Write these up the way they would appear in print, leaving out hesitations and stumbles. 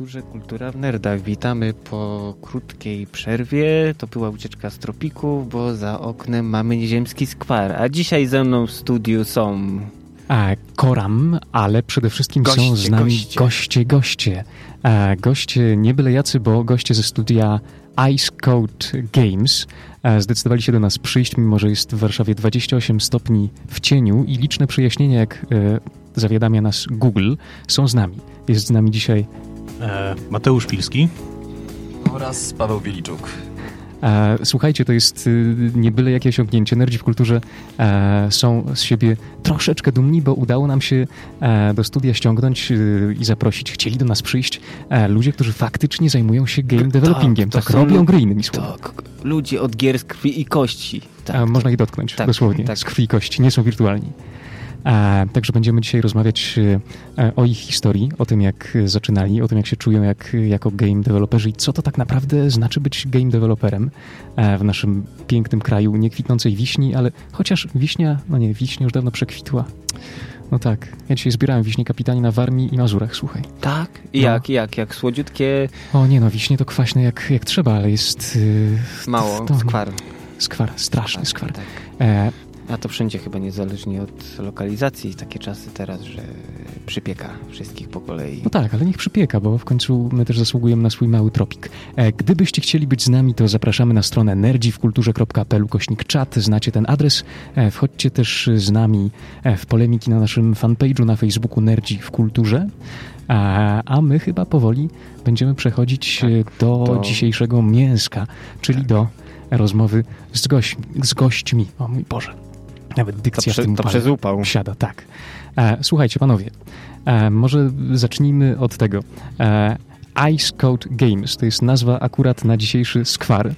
Kulturze, kultura w nerdach. Witamy po krótkiej przerwie. To była ucieczka z tropików, bo za oknem mamy nieziemski skwar. A dzisiaj ze mną w studiu są... Koram, ale przede wszystkim goście, są z nami goście. Goście nie byle jacy, bo goście ze studia Ice Code Games zdecydowali się do nas przyjść, mimo że jest w Warszawie 28 stopni w cieniu i liczne przejaśnienia, jak zawiadamia nas Google, są z nami. Jest z nami dzisiaj Mateusz Pilski oraz Paweł Wiliczuk. Słuchajcie, to jest nie byle jakie osiągnięcie. Nerdzi w kulturze są z siebie troszeczkę dumni, bo udało nam się do studia ściągnąć i zaprosić. Chcieli do nas przyjść ludzie, którzy faktycznie zajmują się game developingiem. Tak robią gry, innymi słowy. Tak, ludzie od gier z krwi i kości. Tak, można ich dotknąć, tak, dosłownie. Tak. Z krwi i kości, nie są wirtualni. Także będziemy dzisiaj rozmawiać o ich historii, o tym jak zaczynali, o tym jak się czują jako game developerzy i co to tak naprawdę znaczy być game developerem w naszym pięknym kraju niekwitnącej wiśni, ale chociaż wiśnia już dawno przekwitła. No tak, ja dzisiaj zbierałem wiśnie, kapitanie, na Warmii i Mazurach, słuchaj. Tak? Jak słodziutkie? O nie, wiśnie to kwaśne jak trzeba, ale jest... mało, skwar. Skwar, straszny skwar. Tak. A to wszędzie chyba niezależnie od lokalizacji takie czasy teraz, że przypieka wszystkich po kolei. No tak, ale niech przypieka, bo w końcu my też zasługujemy na swój mały tropik. Gdybyście chcieli być z nami, to zapraszamy na stronę nerdziwkulturze.pl/czat. Znacie ten adres. Wchodźcie też z nami w polemiki na naszym fanpage'u na Facebooku Nerdzi w Kulturze. A my chyba powoli będziemy przechodzić do dzisiejszego mięska, czyli do rozmowy z gośćmi. O mój Boże. Nawet dykcja w tym upale. To przez upał. Siada, tak. Słuchajcie, panowie, może zacznijmy od tego. Ice Code Games to jest nazwa akurat na dzisiejszy skwar.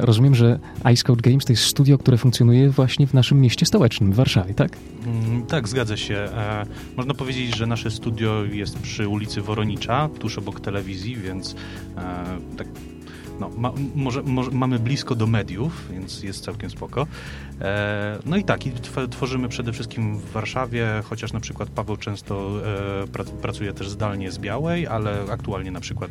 Rozumiem, że Ice Code Games to jest studio, które funkcjonuje właśnie w naszym mieście stołecznym, w Warszawie, tak? Tak, zgadza się. Można powiedzieć, że nasze studio jest przy ulicy Woronicza, tuż obok telewizji, więc tak... mamy blisko do mediów, więc jest całkiem spoko. Tworzymy przede wszystkim w Warszawie, chociaż na przykład Paweł często pracuje też zdalnie z Białej, ale aktualnie na przykład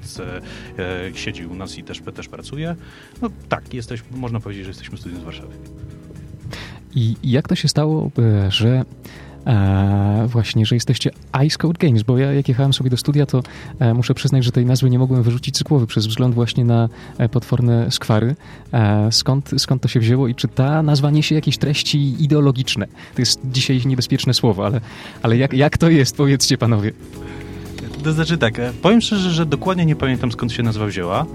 siedzi u nas i też pracuje. No tak, można powiedzieć, że jesteśmy studiem z Warszawy. I jak to się stało, że... właśnie, że jesteście Ice Code Games, bo ja jak jechałem sobie do studia, to muszę przyznać, że tej nazwy nie mogłem wyrzucić z głowy przez wzgląd właśnie na potworne skwary. Skąd to się wzięło i czy ta nazwa niesie jakieś treści ideologiczne? To jest dzisiaj niebezpieczne słowo, ale jak to jest? Powiedzcie, panowie. To znaczy tak, powiem szczerze, że dokładnie nie pamiętam, skąd się nazwa wzięła.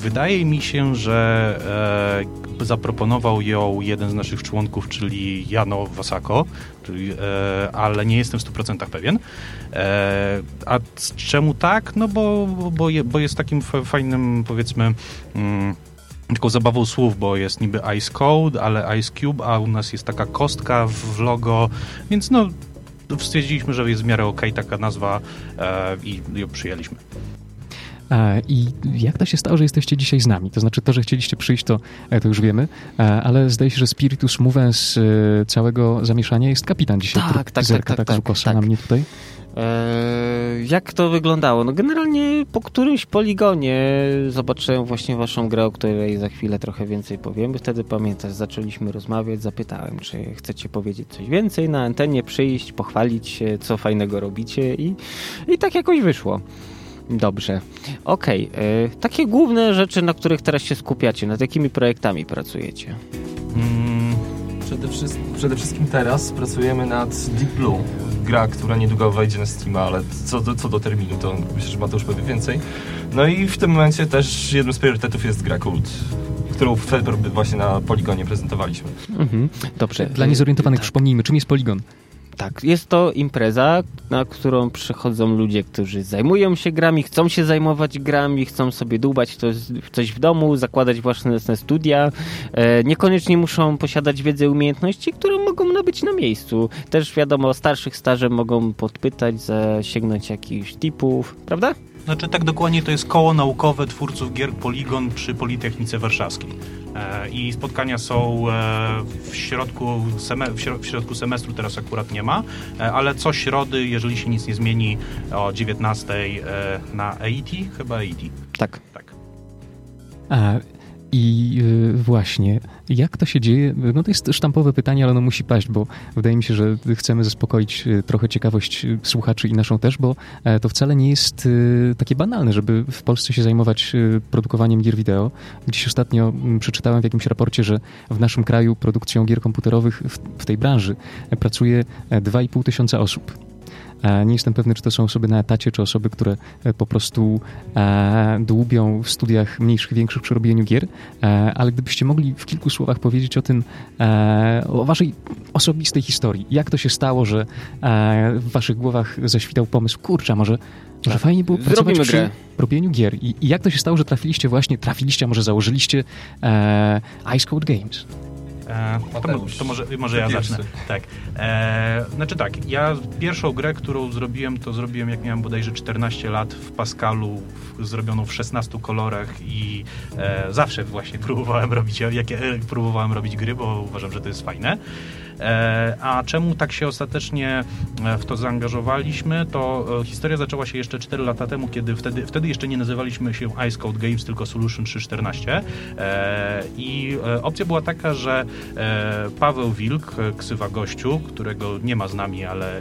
Wydaje mi się, że zaproponował ją jeden z naszych członków, czyli Jano Wasako, ale nie jestem w 100% pewien. A czemu tak? No bo jest takim fajnym, powiedzmy... taką zabawą słów, bo jest niby Ice Code, ale Ice Cube, a u nas jest taka kostka w logo, więc stwierdziliśmy, że jest w miarę okej taka nazwa i ją przyjęliśmy. I jak to się stało, że jesteście dzisiaj z nami? To znaczy to, że chcieliście przyjść, to już wiemy, ale zdaje się, że spiritus movens całego zamieszania jest kapitan dzisiaj. Tak, ukosa na mnie tutaj. Jak to wyglądało? Generalnie po którymś poligonie zobaczyłem właśnie waszą grę, o której za chwilę trochę więcej powiem. Wtedy, pamiętasz, zaczęliśmy rozmawiać, zapytałem, czy chcecie powiedzieć coś więcej na antenie, przyjść, pochwalić się, co fajnego robicie i tak jakoś wyszło. Dobrze. Okej. Takie główne rzeczy, na których teraz się skupiacie, nad jakimi projektami pracujecie? Przede wszystkim teraz pracujemy nad Deep Blue. Gra, która niedługo wejdzie na Steama, ale co do terminu, to myślę, że Mateusz powie więcej. No i w tym momencie też jednym z priorytetów jest gra Kult, którą wtedy właśnie na Poligonie prezentowaliśmy. Mhm. Dobrze. Dla niezorientowanych przypomnijmy, czym jest Poligon? Tak, jest to impreza, na którą przychodzą ludzie, którzy zajmują się grami, chcą się zajmować grami, chcą sobie dłubać coś w domu, zakładać własne studia. Niekoniecznie muszą posiadać wiedzę i umiejętności, które mogą nabyć na miejscu. Też wiadomo, starszych stażem mogą podpytać, zasięgnąć jakichś tipów, prawda? Znaczy tak dokładnie to jest koło naukowe twórców gier Poligon przy Politechnice Warszawskiej. I spotkania są w środku semestru, teraz akurat nie ma, ale co środy, jeżeli się nic nie zmieni, o 19:00 na EIT, chyba EIT. Tak. I właśnie, jak to się dzieje? No to jest sztampowe pytanie, ale ono musi paść, bo wydaje mi się, że chcemy zaspokoić trochę ciekawość słuchaczy i naszą też, bo to wcale nie jest takie banalne, żeby w Polsce się zajmować produkowaniem gier wideo. Gdzieś ostatnio przeczytałem w jakimś raporcie, że w naszym kraju produkcją gier komputerowych w tej branży pracuje 2500 osób. Nie jestem pewny, czy to są osoby na etacie, czy osoby, które po prostu dłubią w studiach mniejszych, większych przy robieniu gier, ale gdybyście mogli w kilku słowach powiedzieć o tym, o waszej osobistej historii. Jak to się stało, że w waszych głowach zaświtał pomysł, może fajnie było pracować przy robieniu gier. I jak to się stało, że trafiliście, a może założyliście Ice Code Games? To może ja zacznę. Tak. Ja pierwszą grę, którą zrobiłem, jak miałem bodajże 14 lat w Pascalu, zrobioną w 16 kolorach i zawsze właśnie próbowałem robić gry, bo uważam, że to jest fajne. A czemu tak się ostatecznie w to zaangażowaliśmy, to historia zaczęła się jeszcze 4 lata temu, kiedy wtedy jeszcze nie nazywaliśmy się Ice Code Games, tylko Solution 3.14 i opcja była taka, że Paweł Wilk, ksywa gościu, którego nie ma z nami, ale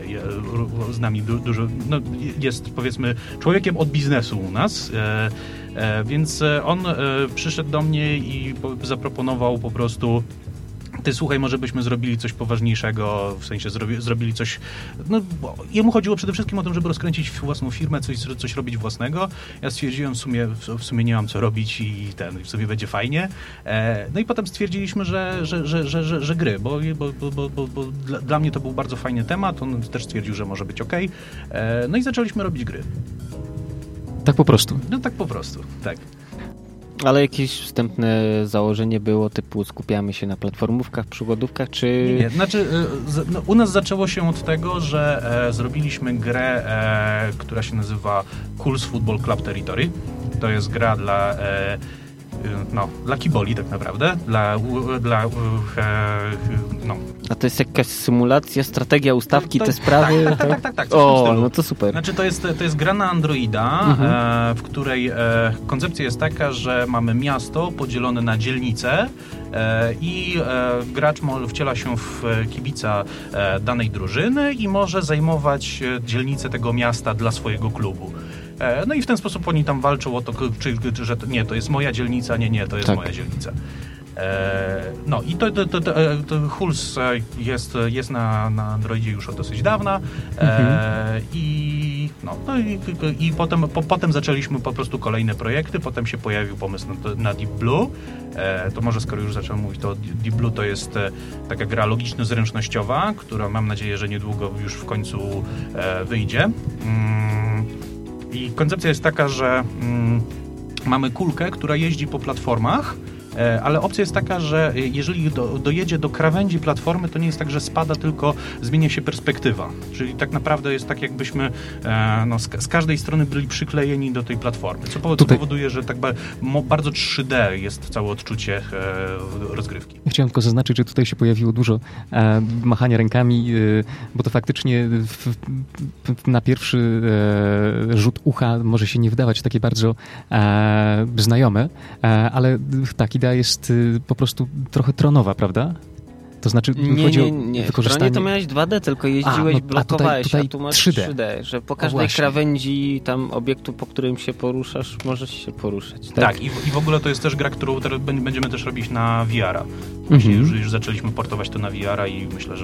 z nami dużo, jest powiedzmy człowiekiem od biznesu u nas, więc on przyszedł do mnie i zaproponował po prostu: ty słuchaj, może byśmy zrobili coś poważniejszego, w sensie zrobili coś... No, jemu chodziło przede wszystkim o to, żeby rozkręcić własną firmę, coś robić własnego. Ja stwierdziłem, w sumie nie mam co robić i w sumie będzie fajnie. No i potem stwierdziliśmy, że gry, bo dla mnie to był bardzo fajny temat, on też stwierdził, że może być okej. No i zaczęliśmy robić gry. Tak po prostu? No tak po prostu, tak. Ale jakieś wstępne założenie było typu skupiamy się na platformówkach, przygodówkach, czy... Nie, znaczy u nas zaczęło się od tego, że zrobiliśmy grę, która się nazywa Cools Football Club Territory. To jest gra dla kiboli tak naprawdę, A to jest jakaś symulacja, strategia, ustawki, te sprawy? Tak. O, no to super. Znaczy to jest gra na Androida, w której koncepcja jest taka, że mamy miasto podzielone na dzielnice i gracz wciela się w kibica danej drużyny i może zajmować dzielnicę tego miasta dla swojego klubu. No i w ten sposób oni tam walczą o to, że nie, to jest moja dzielnica, nie, to jest moja dzielnica. No i to Huls jest na Androidzie już od dosyć dawna i potem zaczęliśmy po prostu kolejne projekty, potem się pojawił pomysł na Deep Blue, to może skoro już zacząłem mówić, to Deep Blue to jest taka gra logiczno-zręcznościowa, która mam nadzieję, że niedługo już w końcu wyjdzie. I koncepcja jest taka, że mamy kulkę, która jeździ po platformach, ale opcja jest taka, że jeżeli dojedzie do krawędzi platformy, to nie jest tak, że spada, tylko zmienia się perspektywa. Czyli tak naprawdę jest tak, jakbyśmy z każdej strony byli przyklejeni do tej platformy, co powoduje, że tak bardzo 3D jest całe odczucie rozgrywki. Chciałem tylko zaznaczyć, że tutaj się pojawiło dużo machania rękami, bo to faktycznie na pierwszy rzut ucha może się nie wydawać takie bardzo znajome, ale tak, idea jest po prostu trochę tronowa, prawda? To znaczy nie. Wykorzystanie... W tronie to miałeś 2D, tylko jeździłeś, blokowałeś, a tu masz 3D, że po każdej krawędzi tam obiektu, po którym się poruszasz, możesz się poruszać. Tak, i w ogóle to jest też gra, którą będziemy też robić na VR-a. Już zaczęliśmy portować to na VR-a i myślę,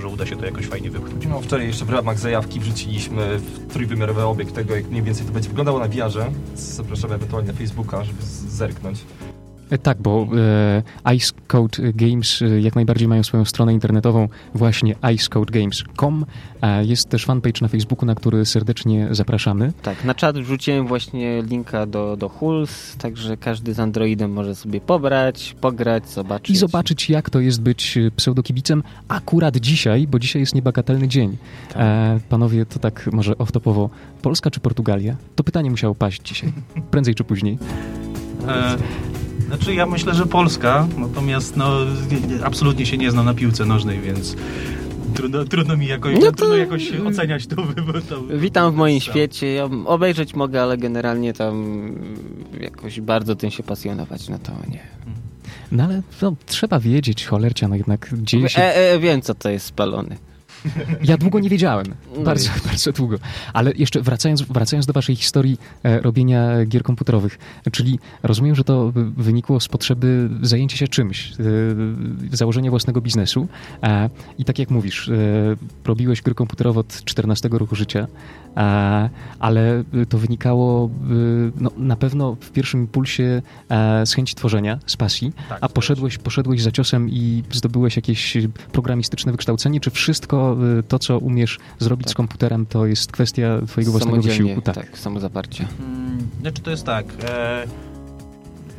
że uda się to jakoś fajnie wypchnąć. No wczoraj jeszcze w ramach zajawki wrzuciliśmy w trójwymiarowy obiekt tego, jak mniej więcej to będzie wyglądało na VR-ze. Zapraszamy ewentualnie na Facebooka, żeby zerknąć. Tak, bo Ice Code Games jak najbardziej mają swoją stronę internetową, właśnie icecodegames.com. Jest też fanpage na Facebooku, na który serdecznie zapraszamy. Tak, na czat wrzuciłem właśnie linka do Huls, także każdy z Androidem może sobie pobrać, pograć, zobaczyć. I zobaczyć, jak to jest być pseudokibicem akurat dzisiaj, bo dzisiaj jest niebagatelny dzień. Tak. Panowie, to tak może off-topowo, Polska czy Portugalia? To pytanie musiało paść dzisiaj, prędzej czy później. Znaczy ja myślę, że Polska, natomiast absolutnie się nie znam na piłce nożnej, więc trudno mi jakoś, trudno jakoś oceniać to. Witam w moim świecie, ja obejrzeć mogę, ale generalnie tam jakoś bardzo tym się pasjonować, no to nie. No ale no, trzeba wiedzieć, cholercia, no jednak dzieje się... Wiem co to jest spalony. Ja długo nie wiedziałem. Bardzo długo. Ale jeszcze wracając do waszej historii robienia gier komputerowych, czyli rozumiem, że to wynikło z potrzeby zajęcia się czymś, założenia własnego biznesu i tak jak mówisz, robiłeś gry komputerowe od 14 roku życia, ale to wynikało na pewno w pierwszym impulsie z chęci tworzenia, z pasji, tak, a poszedłeś za ciosem i zdobyłeś jakieś programistyczne wykształcenie, czy wszystko to, co umiesz zrobić tak. z komputerem, to jest kwestia twojego własnego wysiłku. Tak, samozaparcie. Znaczy to jest tak,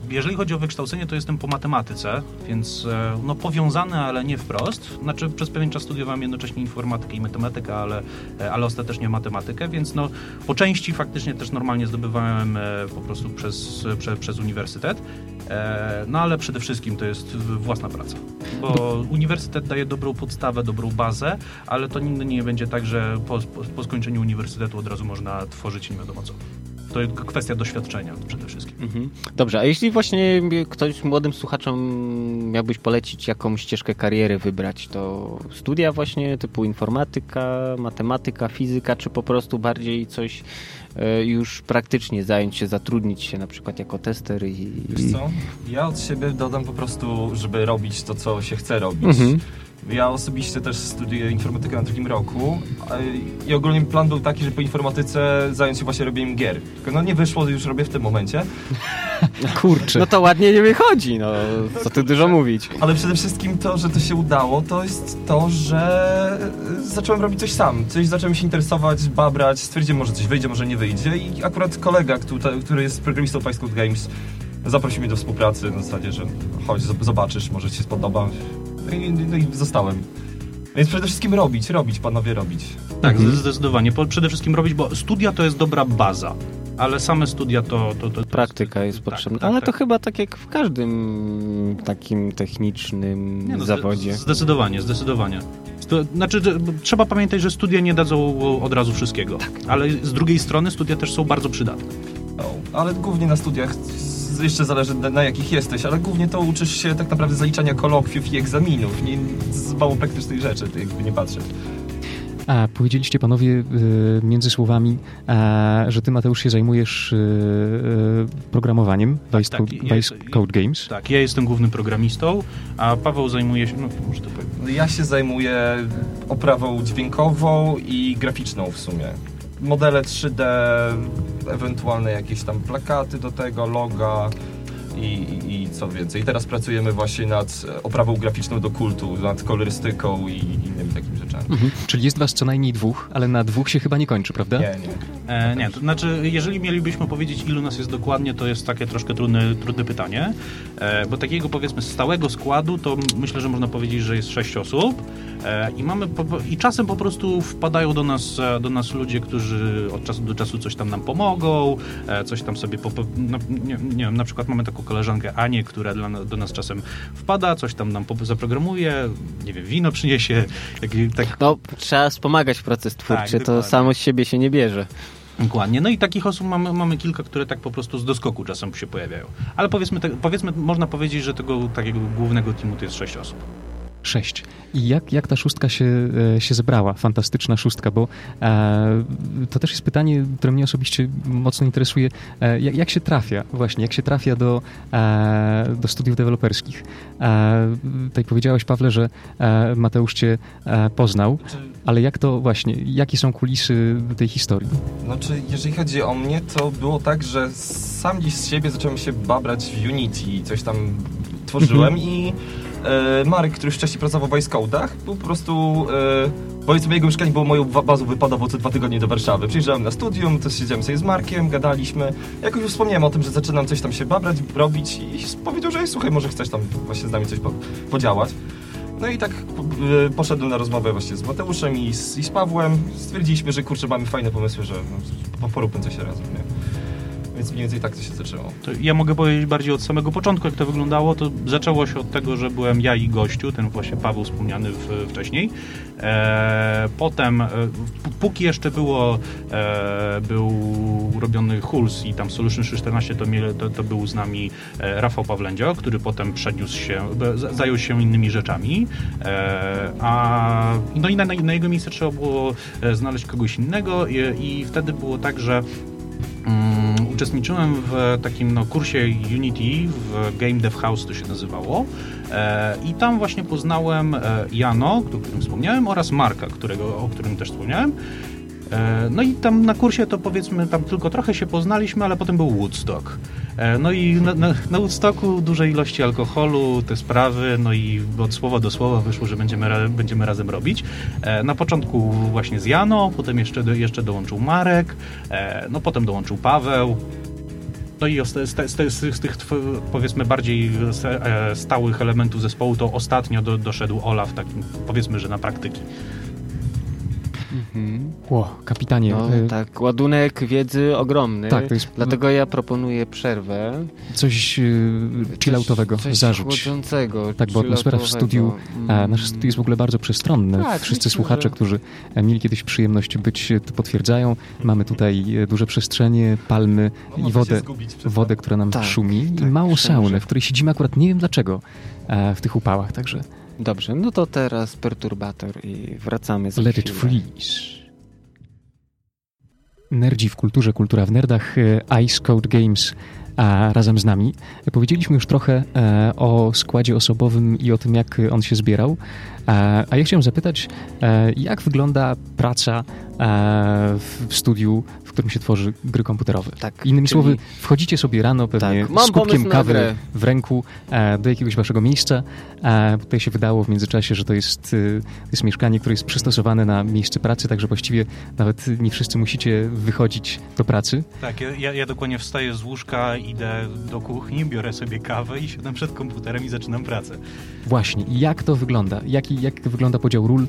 jeżeli chodzi o wykształcenie, to jestem po matematyce, więc powiązany, ale nie wprost. Znaczy przez pewien czas studiowałem jednocześnie informatykę i matematykę, ale ostatecznie matematykę, więc po części faktycznie też normalnie zdobywałem po prostu przez uniwersytet. Ale przede wszystkim to jest własna praca, bo uniwersytet daje dobrą podstawę, dobrą bazę, ale to nigdy nie będzie tak, że po skończeniu uniwersytetu od razu można tworzyć nie wiadomo co. To kwestia doświadczenia przede wszystkim. Mhm. Dobrze, a jeśli właśnie ktoś młodym słuchaczom miałbyś polecić jaką ścieżkę kariery wybrać, to studia właśnie typu informatyka, matematyka, fizyka, czy po prostu bardziej coś już praktycznie zająć się, zatrudnić się na przykład jako tester i... Wiesz co? Ja od siebie dodam po prostu, żeby robić to, co się chce robić. Mhm. Ja osobiście też studiuję informatykę na drugim roku i ogólnie plan był taki, że po informatyce zająć się właśnie robieniem gier. Tylko nie wyszło, już robię w tym momencie. Kurczę. No to ładnie nie wychodzi, co tu dużo mówić. Ale przede wszystkim to, że to się udało, to jest to, że zacząłem robić coś sam. Coś zacząłem się interesować, babrać, stwierdziłem, może coś wyjdzie, może nie wyjdzie i akurat kolega, który jest programistą Ice Code Games, zaprosił mnie do współpracy na zasadzie, że chodź, zobaczysz, może ci się spodoba. No i zostałem. Więc przede wszystkim robić, panowie. Tak, zdecydowanie. Przede wszystkim robić, bo studia to jest dobra baza, ale same studia to praktyka jest potrzebna. Tak, ale to chyba tak jak w każdym takim technicznym zawodzie. Zdecydowanie. Znaczy, trzeba pamiętać, że studia nie dadzą od razu wszystkiego, tak. Ale z drugiej strony studia też są bardzo przydatne. Ale głównie na studiach... Jeszcze zależy na jakich jesteś, ale głównie to uczysz się tak naprawdę zaliczania kolokwiów i egzaminów, nie z mało praktycznych rzeczy, jakby nie patrzeć. A powiedzieliście panowie między słowami, że ty, Mateusz, się zajmujesz programowaniem Ice Code Games. Tak, ja jestem głównym programistą, a Paweł zajmuje się... może to powiem. Ja się zajmuję oprawą dźwiękową i graficzną w sumie. Modele 3D, ewentualne jakieś tam plakaty do tego, loga i co więcej. I teraz pracujemy właśnie nad oprawą graficzną do Kultu, nad kolorystyką i innymi takimi rzeczami. Mhm. Czyli jest was co najmniej dwóch, ale na dwóch się chyba nie kończy, prawda? Nie. Nie, to znaczy jeżeli mielibyśmy powiedzieć ilu nas jest dokładnie, to jest takie troszkę trudne pytanie, bo takiego powiedzmy stałego składu to myślę, że można powiedzieć, że jest 6 osób. I czasem po prostu wpadają do nas ludzie, którzy od czasu do czasu coś tam nam pomogą, coś tam sobie... na przykład mamy taką koleżankę Anię, która do nas czasem wpada, coś tam nam zaprogramuje, nie wiem, wino przyniesie. Trzeba wspomagać proces twórczy, tak, to samo z siebie się nie bierze. Dokładnie. No i takich osób mamy kilka, które tak po prostu z doskoku czasem się pojawiają. Ale powiedzmy, można powiedzieć, że tego takiego głównego teamu to jest 6 osób. 6. I jak ta szóstka się zebrała? Fantastyczna szóstka, bo to też jest pytanie, które mnie osobiście mocno interesuje. Jak się trafia? Właśnie, jak się trafia do studiów deweloperskich? Tutaj powiedziałeś, Pawle, że Mateusz cię poznał, ale jak to właśnie, jakie są kulisy tej historii? Znaczy, jeżeli chodzi o mnie, to było tak, że sam gdzieś z siebie zacząłem się babrać w Unity i coś tam tworzyłem i Marek, który wcześniej pracował w Ice Code'ach, był po prostu, powiedzmy, jego mieszkanie było moją bazą wypadową co 2 tygodnie do Warszawy. Przyjeżdżałem na studium, też siedziałem sobie z Markiem, gadaliśmy. Jakoś już wspomniałem o tym, że zaczynam coś tam się babrać, robić i powiedział, że słuchaj, może chcesz tam właśnie z nami coś podziałać. No i tak poszedłem na rozmowę właśnie z Mateuszem i z Pawłem. Stwierdziliśmy, że kurczę, mamy fajne pomysły, że no, poróbmy coś razem, nie? Więc mniej więcej tak to się zaczęło. To ja mogę powiedzieć bardziej od samego początku, jak to wyglądało. To zaczęło się od tego, że byłem ja i gościu, ten właśnie Paweł wspomniany wcześniej. Potem, póki jeszcze był robiony Huls i tam Solution 3.14, to był z nami Rafał Pawlędziak, który potem zajął się innymi rzeczami. No i na jego miejsce trzeba było znaleźć kogoś innego i wtedy było tak, że uczestniczyłem w takim kursie Unity, w Game Dev House to się nazywało, i tam właśnie poznałem Jano, o którym wspomniałem, oraz Marka, o którym też wspomniałem. No i tam na kursie to powiedzmy tam tylko trochę się poznaliśmy, ale potem był Woodstock. No i na Woodstocku duże ilości alkoholu, te sprawy, no i od słowa do słowa wyszło, że będziemy razem robić. Na początku właśnie z Jano, potem jeszcze dołączył Marek, no potem dołączył Paweł. No i z tych, powiedzmy, bardziej stałych elementów zespołu to ostatnio doszedł Olaf, takim, powiedzmy, że na praktyki. Wow, kapitanie. No, tak, ładunek wiedzy ogromny. Tak, to jest... Dlatego ja proponuję przerwę. Coś chilloutowego, zarzuć. Tak, bo atmosfera w studiu, nasze studio jest w ogóle bardzo przestronne. Tak, wszyscy słuchacze, którzy mieli kiedyś przyjemność być, to potwierdzają. Mamy tutaj duże przestrzenie, palmy i wodę, która nam szumi, i małą saunę, w której siedzimy akurat nie wiem dlaczego w tych upałach, także... Dobrze, no to teraz perturbator i wracamy z Let it freeze. Nerdzi w kulturze, kultura w nerdach, Ice Code Games razem z nami. Powiedzieliśmy już trochę o składzie osobowym i o tym, jak on się zbierał, a ja chciałem zapytać, jak wygląda praca w studiu, w którym się tworzy gry komputerowe. Tak, innymi słowy, wchodzicie sobie rano pewnie z kubkiem kawy w ręku do jakiegoś waszego miejsca. Tutaj się wydało w międzyczasie, że to jest mieszkanie, które jest przystosowane na miejsce pracy, także właściwie nawet nie wszyscy musicie wychodzić do pracy. Tak, ja dokładnie wstaję z łóżka, idę do kuchni, biorę sobie kawę i siadam przed komputerem i zaczynam pracę. Właśnie. Jak to wygląda? Jak wygląda podział ról?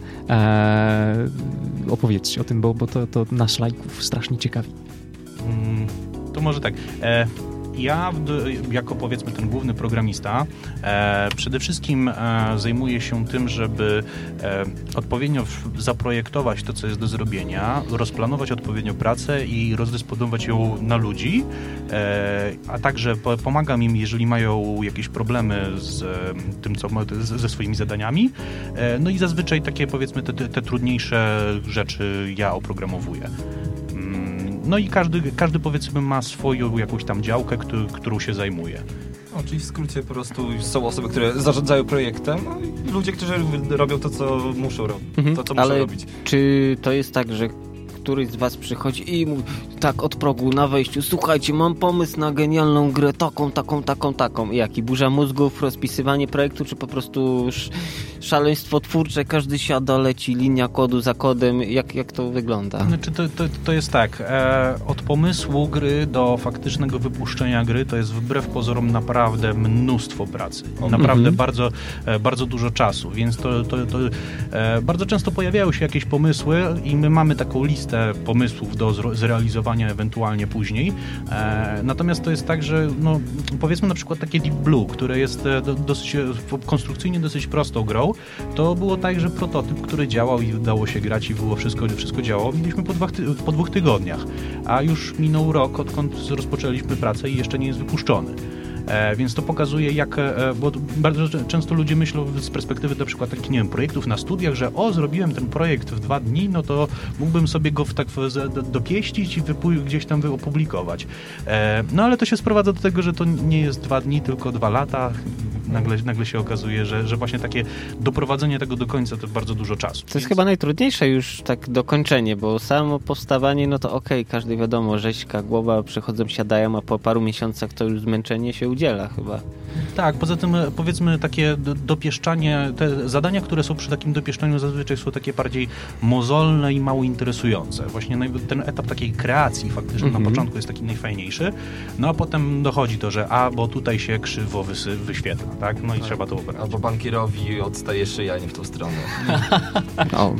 Opowiedzcie o tym, bo to nas lajków strasznie ciekawi. To może tak. Ja jako, powiedzmy, ten główny programista przede wszystkim zajmuję się tym, żeby odpowiednio zaprojektować to, co jest do zrobienia, rozplanować odpowiednio pracę i rozdysponować ją na ludzi, a także pomagam im, jeżeli mają jakieś problemy z tym, co ze swoimi zadaniami. No i zazwyczaj takie, powiedzmy, te trudniejsze rzeczy ja oprogramowuję. No i każdy, powiedzmy, ma swoją jakąś tam działkę, którą się zajmuje. No, czyli w skrócie po prostu są osoby, które zarządzają projektem, i ludzie, którzy robią to, co muszą robić. Ale robić. Czy to jest tak, że któryś z was przychodzi i mówi tak od progu na wejściu: słuchajcie, mam pomysł na genialną grę, taką. Jaki? Burza mózgów, rozpisywanie projektu, czy po prostu szaleństwo twórcze, każdy siada, leci linia kodu za kodem? Jak to wygląda? Znaczy to jest tak, od pomysłu gry do faktycznego wypuszczenia gry to jest wbrew pozorom naprawdę mnóstwo pracy. Naprawdę bardzo, bardzo dużo czasu, więc to bardzo często pojawiają się jakieś pomysły i my mamy taką listę pomysłów do zrealizowania ewentualnie później. Natomiast to jest tak, że no, powiedzmy na przykład takie Deep Blue, które jest dosyć konstrukcyjnie dosyć prostą grą, to było tak, że prototyp, który działał i udało się grać i było wszystko działało, mieliśmy po 2 tygodniach, a już minął rok, odkąd rozpoczęliśmy pracę i jeszcze nie jest wypuszczony. Więc to pokazuje, jak, bo bardzo często ludzie myślą z perspektywy na przykład takich, nie wiem, projektów na studiach, że o, zrobiłem ten projekt w 2 dni, no to mógłbym sobie go tak dopieścić i gdzieś tam opublikować. No ale to się sprowadza do tego, że to nie jest 2 dni, tylko 2 lata. Nagle się okazuje, że właśnie takie doprowadzenie tego do końca to bardzo dużo czasu. To jest chyba najtrudniejsze już tak dokończenie, bo samo powstawanie, no to okej, każdy wiadomo, rzeźka, głowa, przychodzą, siadają, a po paru miesiącach to już zmęczenie się udziela chyba. Tak, poza tym powiedzmy takie dopieszczanie, te zadania, które są przy takim dopieszczaniu zazwyczaj są takie bardziej mozolne i mało interesujące. Właśnie ten etap takiej kreacji faktycznie na początku jest taki najfajniejszy, no a potem dochodzi to, że bo tutaj się krzywo wyświetla, tak? No i trzeba to ubrać. Albo bankierowi odstaje szyja, nie w tą stronę. No.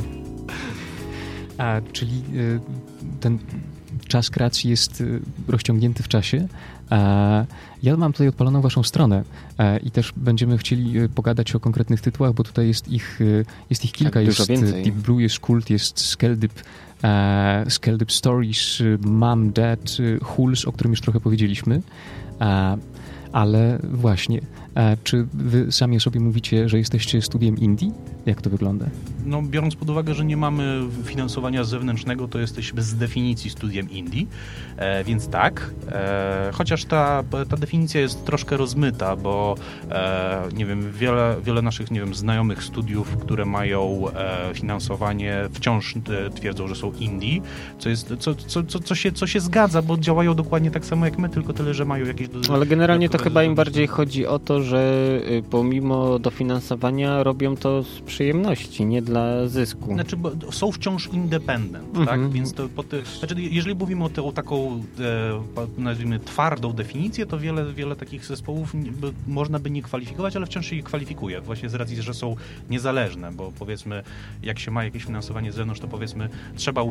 A, czyli ten czas kreacji jest rozciągnięty w czasie. Ja mam tutaj odpaloną waszą stronę i też będziemy chcieli pogadać o konkretnych tytułach, bo tutaj jest ich kilka. Tak, jest Deep Blue, jest Kult, jest Skeldyb Stories, Mom, Dad, Huls, o którym już trochę powiedzieliśmy. Ale właśnie, czy wy sami sobie mówicie, że jesteście studiem indie? Jak to wygląda? No, biorąc pod uwagę, że nie mamy finansowania zewnętrznego, to jesteśmy z definicji studiem indie, więc tak. Chociaż ta definicja jest troszkę rozmyta, bo nie wiem, wiele naszych, nie wiem, znajomych studiów, które mają finansowanie, wciąż twierdzą, że są indie, co się zgadza, bo działają dokładnie tak samo jak my, tylko tyle, że mają jakieś... Ale generalnie to chyba im bardziej chodzi o to, że pomimo dofinansowania robią to z przyjemności, nie dla zysku. Znaczy, bo są wciąż independent, tak? Więc to znaczy, jeżeli mówimy o taką, nazwijmy, twardą definicję, to wiele takich zespołów można by nie kwalifikować, ale wciąż się ich kwalifikuje, właśnie z racji, że są niezależne, bo powiedzmy, jak się ma jakieś finansowanie z zewnątrz, to powiedzmy, trzeba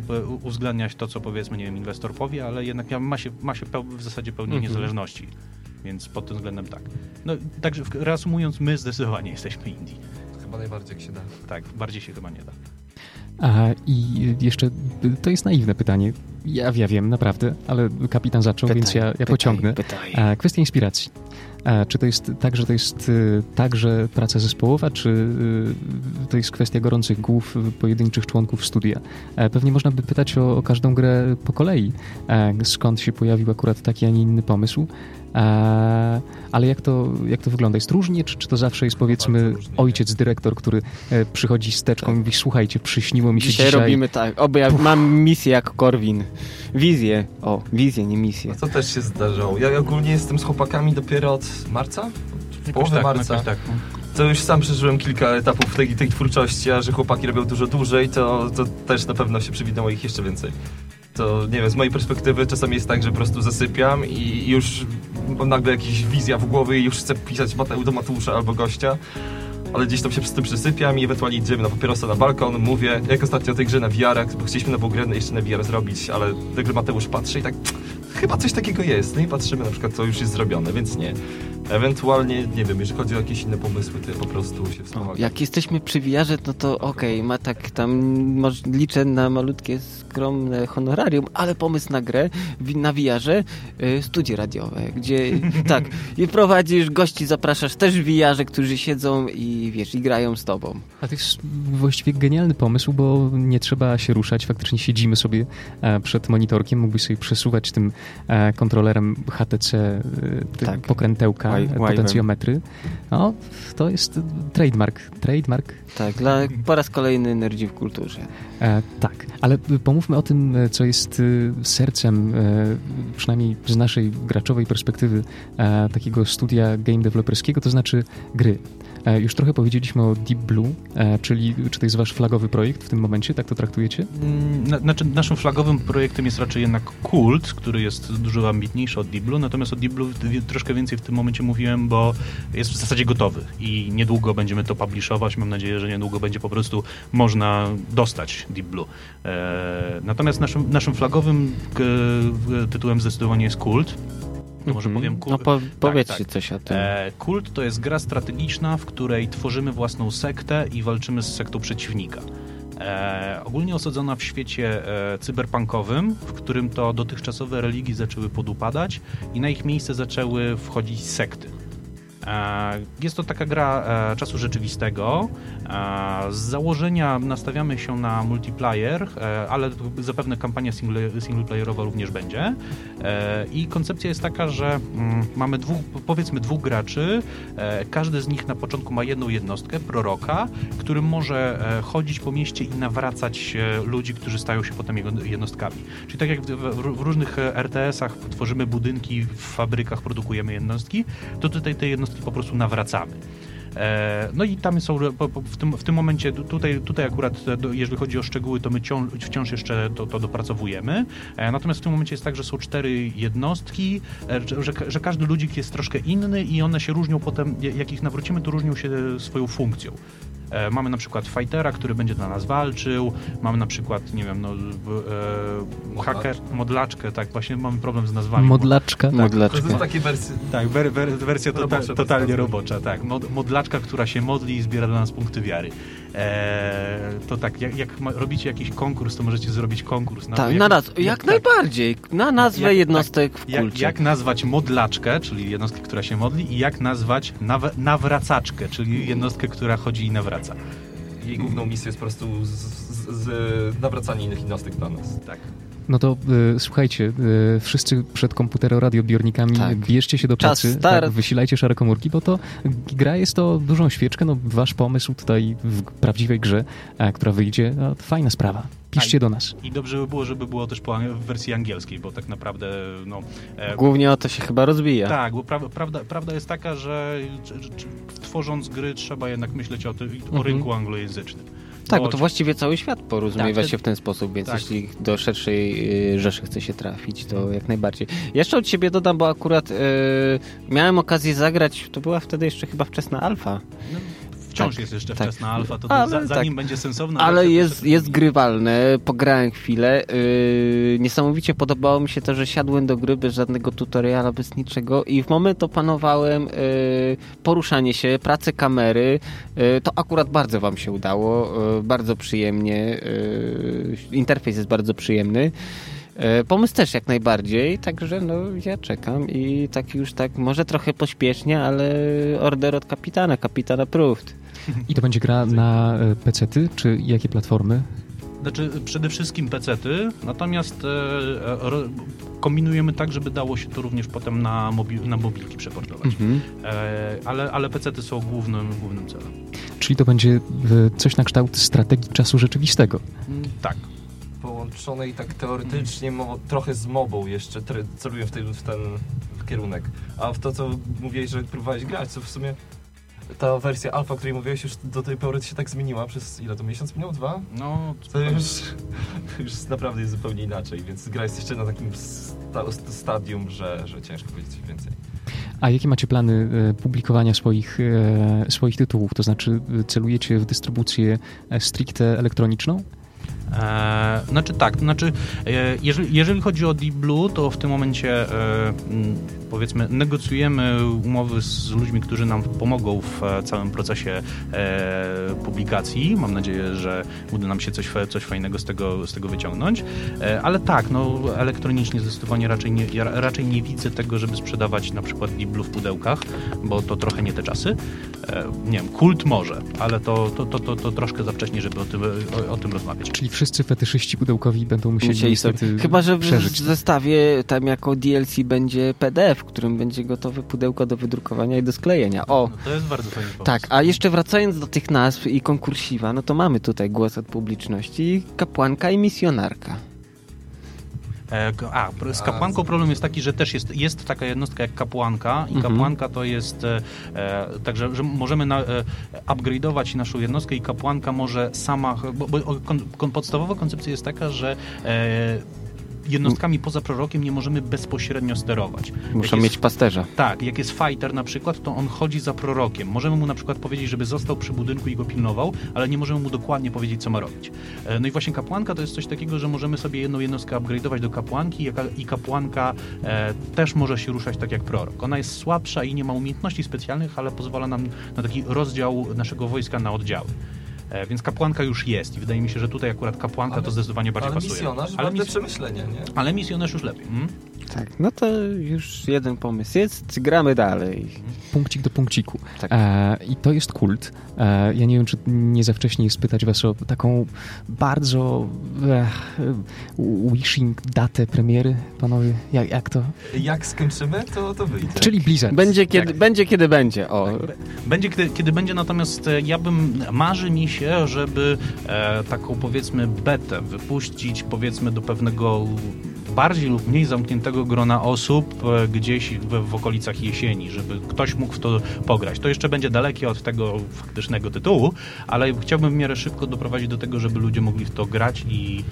uwzględniać to, co powiedzmy, nie wiem, inwestor powie, ale jednak ma się w zasadzie pełnię niezależności. Więc pod tym względem tak. No, także reasumując, my zdecydowanie jesteśmy indie. Chyba najbardziej jak się da. Tak, bardziej się chyba nie da. I jeszcze, to jest naiwne pytanie. Ja wiem, naprawdę, ale kapitan zaczął, więc ja pociągnę. Kwestia inspiracji. Czy to jest tak, że to jest także praca zespołowa, czy to jest kwestia gorących głów pojedynczych członków studia? Pewnie można by pytać o każdą grę po kolei, skąd się pojawił akurat taki, a nie inny pomysł. Ale jak to wygląda? Jest różnie, czy to zawsze jest, powiedzmy, ojciec, dyrektor, który przychodzi z teczką i mówi, słuchajcie, przyśniło mi się dzisiaj robimy tak, oby ja mam misję jak Korwin. Wizję. O, wizję, nie misję. To też się zdarzało. Ja ogólnie jestem z chłopakami dopiero od marca? Od połowy marca. Tak. To już sam przeżyłem kilka etapów tej twórczości, a że chłopaki robią dużo dłużej, to też na pewno się przywinęło ich jeszcze więcej. To nie wiem, z mojej perspektywy czasami jest tak, że po prostu zasypiam i już mam nagle jakaś wizja w głowie i już chcę pisać do Mateusza albo gościa, ale gdzieś tam się z tym przysypiam i ewentualnie idziemy na papierosa na balkon, mówię, jak ostatnio o tej grze na VR-a, bo chcieliśmy nową grę jeszcze na VR zrobić, ale nagle Mateusz patrzy i tak, chyba coś takiego jest, no i patrzymy na przykład, co już jest zrobione, więc nie. Ewentualnie, nie wiem, jeżeli chodzi o jakieś inne pomysły, to po prostu się wspomagam. Jak jesteśmy przy VR-ze, no to okej, ma tak tam, liczę na malutkie, skromne honorarium, ale pomysł na grę, na VR-ze, studio radiowe, gdzie tak, i prowadzisz, gości zapraszasz też w VR-ze, którzy siedzą i wiesz, i grają z tobą. A to jest właściwie genialny pomysł, bo nie trzeba się ruszać, faktycznie siedzimy sobie przed monitorkiem, mógłbyś sobie przesuwać tym kontrolerem HTC tak. Pokrętełka, potencjometry. No, to jest trademark. Tak, po raz kolejny energii w kulturze. Tak, ale pomówmy o tym, co jest sercem, przynajmniej z naszej graczowej perspektywy, takiego studia game developerskiego, to znaczy gry. Już trochę powiedzieliśmy o Deep Blue, czyli czy to jest wasz flagowy projekt w tym momencie? Tak to traktujecie? Znaczy naszym flagowym projektem jest raczej jednak Kult, który jest dużo ambitniejszy od Deep Blue, natomiast o Deep Blue troszkę więcej w tym momencie mówiłem, bo jest w zasadzie gotowy i niedługo będziemy to publishować. Mam nadzieję, że niedługo będzie po prostu można dostać Deep Blue. Natomiast naszym flagowym tytułem zdecydowanie jest Kult. To może powiem Kult. No powiedzcie tak. Coś o tym. Kult to jest gra strategiczna, w której tworzymy własną sektę i walczymy z sektą przeciwnika. Ogólnie osadzona w świecie cyberpunkowym, w którym to dotychczasowe religie zaczęły podupadać i na ich miejsce zaczęły wchodzić sekty. Jest to taka gra czasu rzeczywistego. Z założenia nastawiamy się na multiplayer, ale zapewne kampania singleplayerowa również będzie. I koncepcja jest taka, że mamy powiedzmy dwóch graczy. Każdy z nich na początku ma jedną jednostkę, proroka, który może chodzić po mieście i nawracać ludzi, którzy stają się potem jego jednostkami. Czyli tak jak w różnych RTS-ach tworzymy budynki, w fabrykach produkujemy jednostki, to tutaj te jednostki po prostu nawracamy. No i tam są, w tym momencie, tutaj akurat, jeżeli chodzi o szczegóły, to my wciąż jeszcze to dopracowujemy. Natomiast w tym momencie jest tak, że są 4 jednostki, że każdy ludzik jest troszkę inny i one się różnią potem, jak ich nawrócimy, to różnią się swoją funkcją. Mamy na przykład fightera, który będzie dla nas walczył, mamy na przykład, nie wiem, hacker, modlaczkę, tak, właśnie mamy problem z nazwami. Modlaczka. Tak, modlaczka. To jest takie wersje. Tak, wersja totalnie robocza, tak. Modlaczka, która się modli i zbiera dla nas punkty wiary. To tak, jak robicie jakiś konkurs, to możecie zrobić konkurs. Najbardziej, na nazwę jednostek w kulcie. Jak nazwać modlaczkę, czyli jednostkę, która się modli, i jak nazwać nawracaczkę, czyli jednostkę, która chodzi i nawraca. Jej główną misją jest po prostu nawracanie innych jednostek dla nas. Tak. No to słuchajcie, wszyscy przed komputeroradiobiornikami, bierzcie się do pracy, wysilajcie szare komórki, bo to gra jest to dużą świeczkę, no wasz pomysł tutaj w prawdziwej grze, która wyjdzie, no, fajna sprawa. Piszcie do nas. I dobrze by było, żeby było też w wersji angielskiej, bo tak naprawdę... No, głównie o to się chyba rozbija. Tak, bo prawda jest taka, że tworząc gry trzeba jednak myśleć o rynku anglojęzycznym. Tak, bo to właściwie cały świat porozumiewa się w ten sposób, więc jeśli do szerszej rzeszy chce się trafić, to jak najbardziej. Jeszcze od siebie dodam, bo akurat miałem okazję zagrać, to była wtedy jeszcze chyba wczesna alfa. No. Wciąż jest jeszcze wczesna alfa, to zanim będzie sensowna... Ale jest grywalne, pograłem chwilę. Niesamowicie podobało mi się to, że siadłem do gry bez żadnego tutoriala, bez niczego i w moment opanowałem poruszanie się, pracę kamery. To akurat bardzo wam się udało, bardzo przyjemnie. Interfejs jest bardzo przyjemny. Pomysł też jak najbardziej, także no ja czekam i tak może trochę pośpiesznie, ale order od kapitana approved. I to będzie gra na pecety, czy jakie platformy? Znaczy przede wszystkim pecety, natomiast kombinujemy tak, żeby dało się to również potem na mobilki przeportować. Mhm. Ale pecety są głównym celem. Czyli to będzie coś na kształt strategii czasu rzeczywistego? Tak. I tak teoretycznie trochę z mobą jeszcze celuję w ten kierunek. A w to, co mówiłeś, że próbowałeś grać, co w sumie ta wersja alfa, o której mówiłeś, już do tej pory się tak zmieniła. Przez ile to? Miesiąc minął? 2? No, to już naprawdę jest zupełnie inaczej, więc gra jest jeszcze na takim stadium, że ciężko powiedzieć więcej. A jakie macie plany publikowania swoich tytułów? To znaczy celujecie w dystrybucję stricte elektroniczną? Jeżeli chodzi o Deep Blue, to w tym momencie powiedzmy negocjujemy umowy z ludźmi, którzy nam pomogą w całym procesie publikacji. Mam nadzieję, że uda nam się coś fajnego z tego wyciągnąć, ale tak, no elektronicznie zdecydowanie raczej nie widzę tego, żeby sprzedawać na przykład Deep Blue w pudełkach, bo to trochę nie te czasy. Nie wiem, Kult może, ale to troszkę za wcześnie, żeby o tym rozmawiać. Czyli wszyscy fetyszyści pudełkowi będą musieli niestety chyba, że przeżyć. W zestawie tam jako DLC będzie PDF, w którym będzie gotowe pudełko do wydrukowania i do sklejenia. No to jest bardzo fajny pomysł. Tak, a jeszcze wracając do tych nazw i konkursiwa, no to mamy tutaj głos od publiczności, kapłanka i misjonarka. Z kapłanką problem jest taki, że też jest taka jednostka jak kapłanka i kapłanka to jest także, że możemy upgrade'ować naszą jednostkę i kapłanka może sama, bo podstawowa koncepcja jest taka, że jednostkami poza prorokiem nie możemy bezpośrednio sterować. Muszą mieć pasterza. Tak, jak jest fighter na przykład, to on chodzi za prorokiem. Możemy mu na przykład powiedzieć, żeby został przy budynku i go pilnował, ale nie możemy mu dokładnie powiedzieć, co ma robić. No i właśnie kapłanka to jest coś takiego, że możemy sobie jedną jednostkę upgrade'ować do kapłanki i kapłanka też może się ruszać tak jak prorok. Ona jest słabsza i nie ma umiejętności specjalnych, ale pozwala nam na taki rozdział naszego wojska na oddziały. Więc kapłanka już jest i wydaje mi się, że tutaj akurat kapłanka to zdecydowanie bardziej pasuje. Misjonarz, ale przemyślenie, nie? Ale misjonarz już lepiej. Tak, no to już jeden pomysł jest, gramy dalej. Punkcik do punkciku. Tak. I to jest Kult. Ja nie wiem, czy nie za wcześnie spytać was o taką bardzo wishing datę premiery, panowie. Jak to? Jak skończymy, to wyjdzie. Czyli Blizzard. Będzie, kiedy będzie. O. Będzie, kiedy będzie, natomiast marzy mi się, żeby taką, powiedzmy, betę wypuścić, powiedzmy, do pewnego bardziej lub mniej zamkniętego grona osób gdzieś w okolicach jesieni, żeby ktoś mógł w to pograć. To jeszcze będzie dalekie od tego faktycznego tytułu, ale chciałbym w miarę szybko doprowadzić do tego, żeby ludzie mogli w to grać i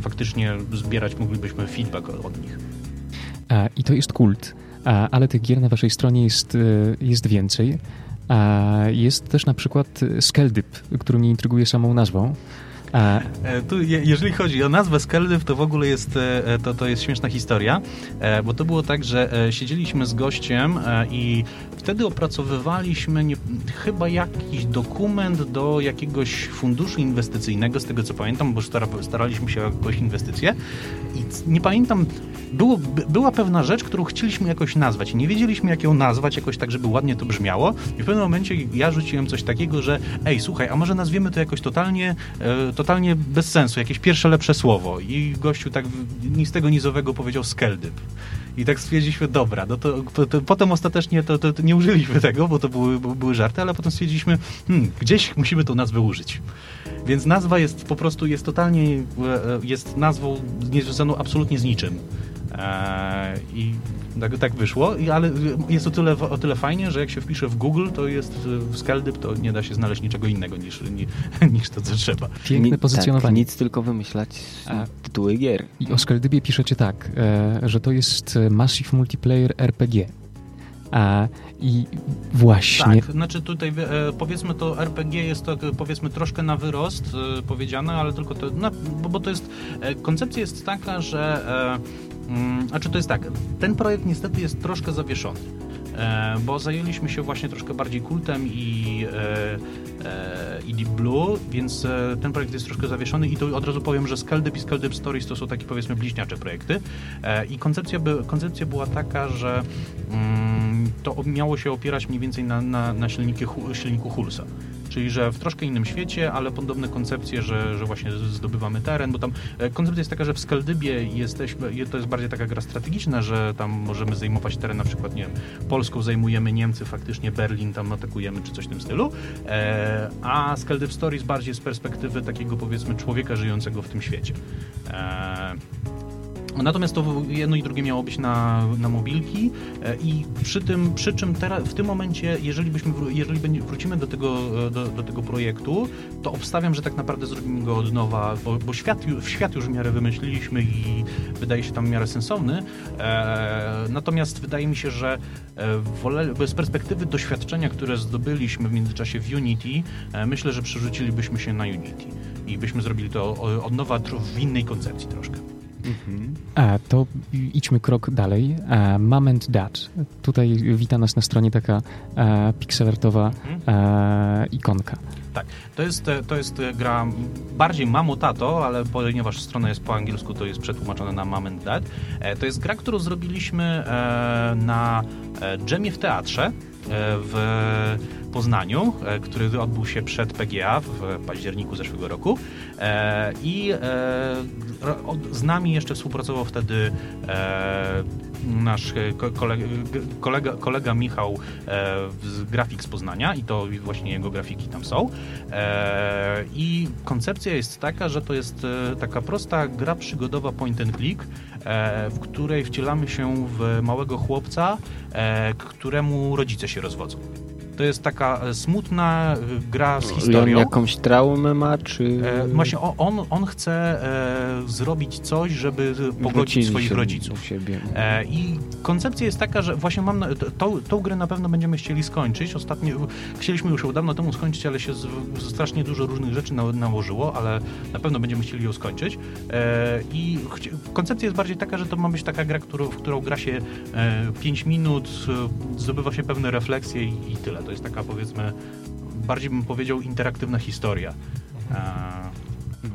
faktycznie zbierać moglibyśmy feedback od nich. I to jest Kult, ale tych gier na waszej stronie jest więcej. Jest też na przykład Skeldyb, który mnie intryguje samą nazwą. Tu, jeżeli chodzi o nazwę Skeldyb, to w ogóle jest, to jest śmieszna historia, bo to było tak, że siedzieliśmy z gościem i wtedy opracowywaliśmy chyba jakiś dokument do jakiegoś funduszu inwestycyjnego, z tego co pamiętam, bo staraliśmy się o jakąś inwestycję i nie pamiętam, była pewna rzecz, którą chcieliśmy jakoś nazwać i nie wiedzieliśmy, jak ją nazwać jakoś tak, żeby ładnie to brzmiało i w pewnym momencie ja rzuciłem coś takiego, że słuchaj, a może nazwiemy to jakoś totalnie bez sensu, jakieś pierwsze lepsze słowo i gościu tak nic z tego nizowego powiedział Skeldyb. I tak stwierdziliśmy, dobra, no to potem ostatecznie to nie użyliśmy tego, bo to były żarty, ale potem stwierdziliśmy, gdzieś musimy tą nazwę użyć. Więc nazwa jest po prostu, jest totalnie, jest nazwą niezwiązaną absolutnie z niczym. I tak wyszło, ale jest o tyle fajnie, że jak się wpisze w Google, to jest w Skeldyb, to nie da się znaleźć niczego innego niż to, co trzeba. Piękne pozycjonowanie. Tak, nic tylko wymyślać tytuły gier. I o Skeldybie piszecie tak, że to jest Massive Multiplayer RPG. I właśnie... Tak, znaczy tutaj powiedzmy to RPG jest to powiedzmy troszkę na wyrost powiedziane, ale tylko to... No, bo to jest... Koncepcja jest taka, że... Znaczy to jest tak, ten projekt niestety jest troszkę zawieszony, bo zajęliśmy się właśnie troszkę bardziej Kultem i Deep Blue, więc ten projekt jest troszkę zawieszony i to od razu powiem, że Skeldyb i Skeldyb Stories to są takie powiedzmy bliźniacze projekty i koncepcja była taka, że to miało się opierać mniej więcej na silniku Hulsa. Czyli, że w troszkę innym świecie, ale podobne koncepcje, że właśnie zdobywamy teren, bo tam koncepcja jest taka, że w Skeldybie to jest bardziej taka gra strategiczna, że tam możemy zajmować teren, na przykład, nie wiem, Polską zajmujemy, Niemcy, faktycznie Berlin tam atakujemy, czy coś w tym stylu, a Skeldyb Stories bardziej z perspektywy takiego, powiedzmy, człowieka żyjącego w tym świecie. Natomiast to jedno i drugie miało być na mobilki i przy czym teraz, w tym momencie, jeżeli wrócimy do tego projektu, to obstawiam, że tak naprawdę zrobimy go od nowa, bo świat już w miarę wymyśliliśmy i wydaje się tam w miarę sensowny. Natomiast wydaje mi się, że z perspektywy doświadczenia, które zdobyliśmy w międzyczasie w Unity, myślę, że przerzucilibyśmy się na Unity i byśmy zrobili to od nowa w innej koncepcji troszkę. Mhm. To idźmy krok dalej. Mom and Dad. Tutaj wita nas na stronie taka pixelartowa ikonka. Tak, to jest gra bardziej mamo-tato, ale ponieważ strona jest po angielsku, to jest przetłumaczona na Mom and Dad. To jest gra, którą zrobiliśmy na dżemie w teatrze w Poznaniu, który odbył się przed PGA w październiku zeszłego roku i z nami jeszcze współpracował wtedy nasz kolega Michał grafik z Poznania i to właśnie jego grafiki tam są i koncepcja jest taka, że to jest taka prosta gra przygodowa point and click, w której wcielamy się w małego chłopca, któremu rodzice się rozwodzą. To jest taka smutna gra z historią. On jakąś traumę ma, czy... Właśnie on chce zrobić coś, żeby pogodzić swoich rodziców. Siebie. I koncepcja jest taka, że właśnie tą grę na pewno będziemy chcieli skończyć. Ostatnio chcieliśmy już ją dawno temu skończyć, ale się strasznie dużo różnych rzeczy nałożyło, ale na pewno będziemy chcieli ją skończyć. I koncepcja jest bardziej taka, że to ma być taka gra, w którą gra się 5 minut, zdobywa się pewne refleksje i tyle. To jest taka, powiedzmy, bardziej bym powiedział interaktywna historia.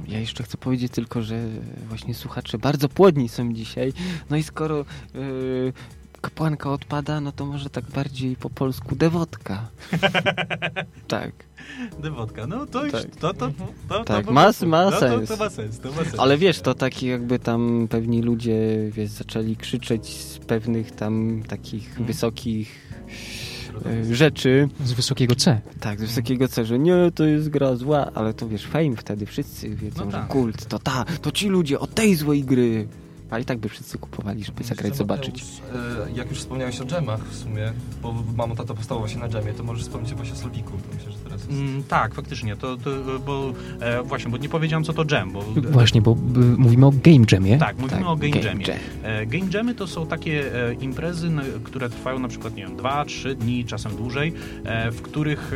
Ja jeszcze chcę powiedzieć tylko, że właśnie słuchacze bardzo płodni są dzisiaj. No i skoro kapłanka odpada, no to może tak bardziej po polsku dewotka. Tak. Dewotka, no to tak. Tak, ma sens. To ma sens. Ale wiesz, to taki jakby tam pewni ludzie, wiesz, zaczęli krzyczeć z pewnych tam takich wysokich rzeczy. Z wysokiego C. Tak, z wysokiego C, że nie, to jest gra zła, ale to wiesz, fame wtedy wszyscy wiedzą, że Kult, to ci ludzie od tej złej gry. A i tak by wszyscy kupowali, żeby zagrać, zobaczyć. Jak już wspomniałeś o dżemach w sumie, bo mamo, tato powstało właśnie na dżemie, to możesz wspomnieć właśnie o Slavicu. Myślę, że teraz jest... tak, faktycznie. Bo nie powiedziałem, co to dżem. Bo mówimy o Game Jamie. Tak, mówimy o Game Jamie. Game Jamy to są takie imprezy, które trwają na przykład, nie wiem, 2-3 dni, czasem dłużej, w których...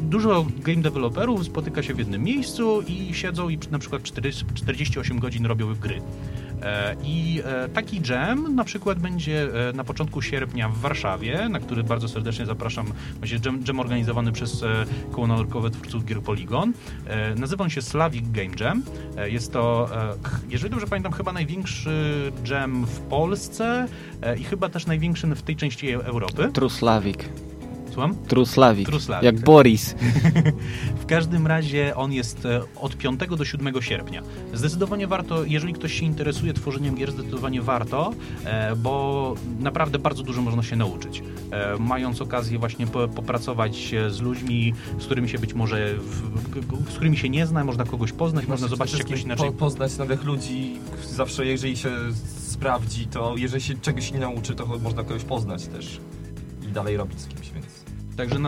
Dużo game developerów spotyka się w jednym miejscu i siedzą i na przykład 48 godzin robią w gry. I taki jam na przykład będzie na początku sierpnia w Warszawie, na który bardzo serdecznie zapraszam. Właśnie jam organizowany przez koło naukowe twórców gier Poligon. Nazywa on się Slavic Game Jam. Jest to, jeżeli dobrze pamiętam, chyba największy jam w Polsce i chyba też największy w tej części Europy. Truslawik. Truslawik, jak tak. Boris. W każdym razie on jest od 5 do 7 sierpnia. Zdecydowanie warto, jeżeli ktoś się interesuje tworzeniem gier, zdecydowanie warto, bo naprawdę bardzo dużo można się nauczyć. Mając okazję właśnie popracować z ludźmi, z którymi się być może, z którymi się nie zna, można kogoś poznać, można zobaczyć jakieś inaczej. Poznać nowych ludzi, zawsze jeżeli się sprawdzi, to jeżeli się czegoś nie nauczy, to można kogoś poznać też i dalej robić z kimś, więc... Także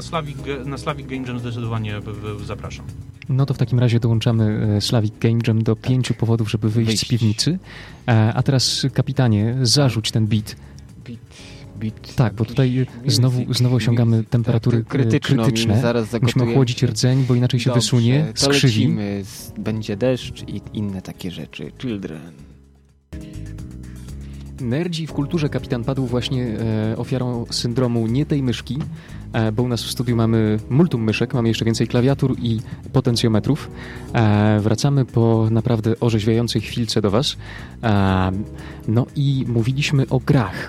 na Slavic Game Jam zdecydowanie zapraszam. No to w takim razie dołączamy Slavic Game Jam do 5 powodów, żeby wyjść z piwnicy. A teraz, kapitanie, zarzuć ten beat. Tak, bo tutaj znowu osiągamy temperatury krytyczne. Musimy chłodzić rdzeń, bo inaczej się wysunie, skrzywi. Lecimy, będzie deszcz i inne takie rzeczy. Children. Nerdzi w kulturze, kapitan, padł właśnie ofiarą syndromu nie tej myszki, bo u nas w studiu mamy multum myszek, mamy jeszcze więcej klawiatur i potencjometrów. Wracamy po naprawdę orzeźwiającej chwilce do Was. No i mówiliśmy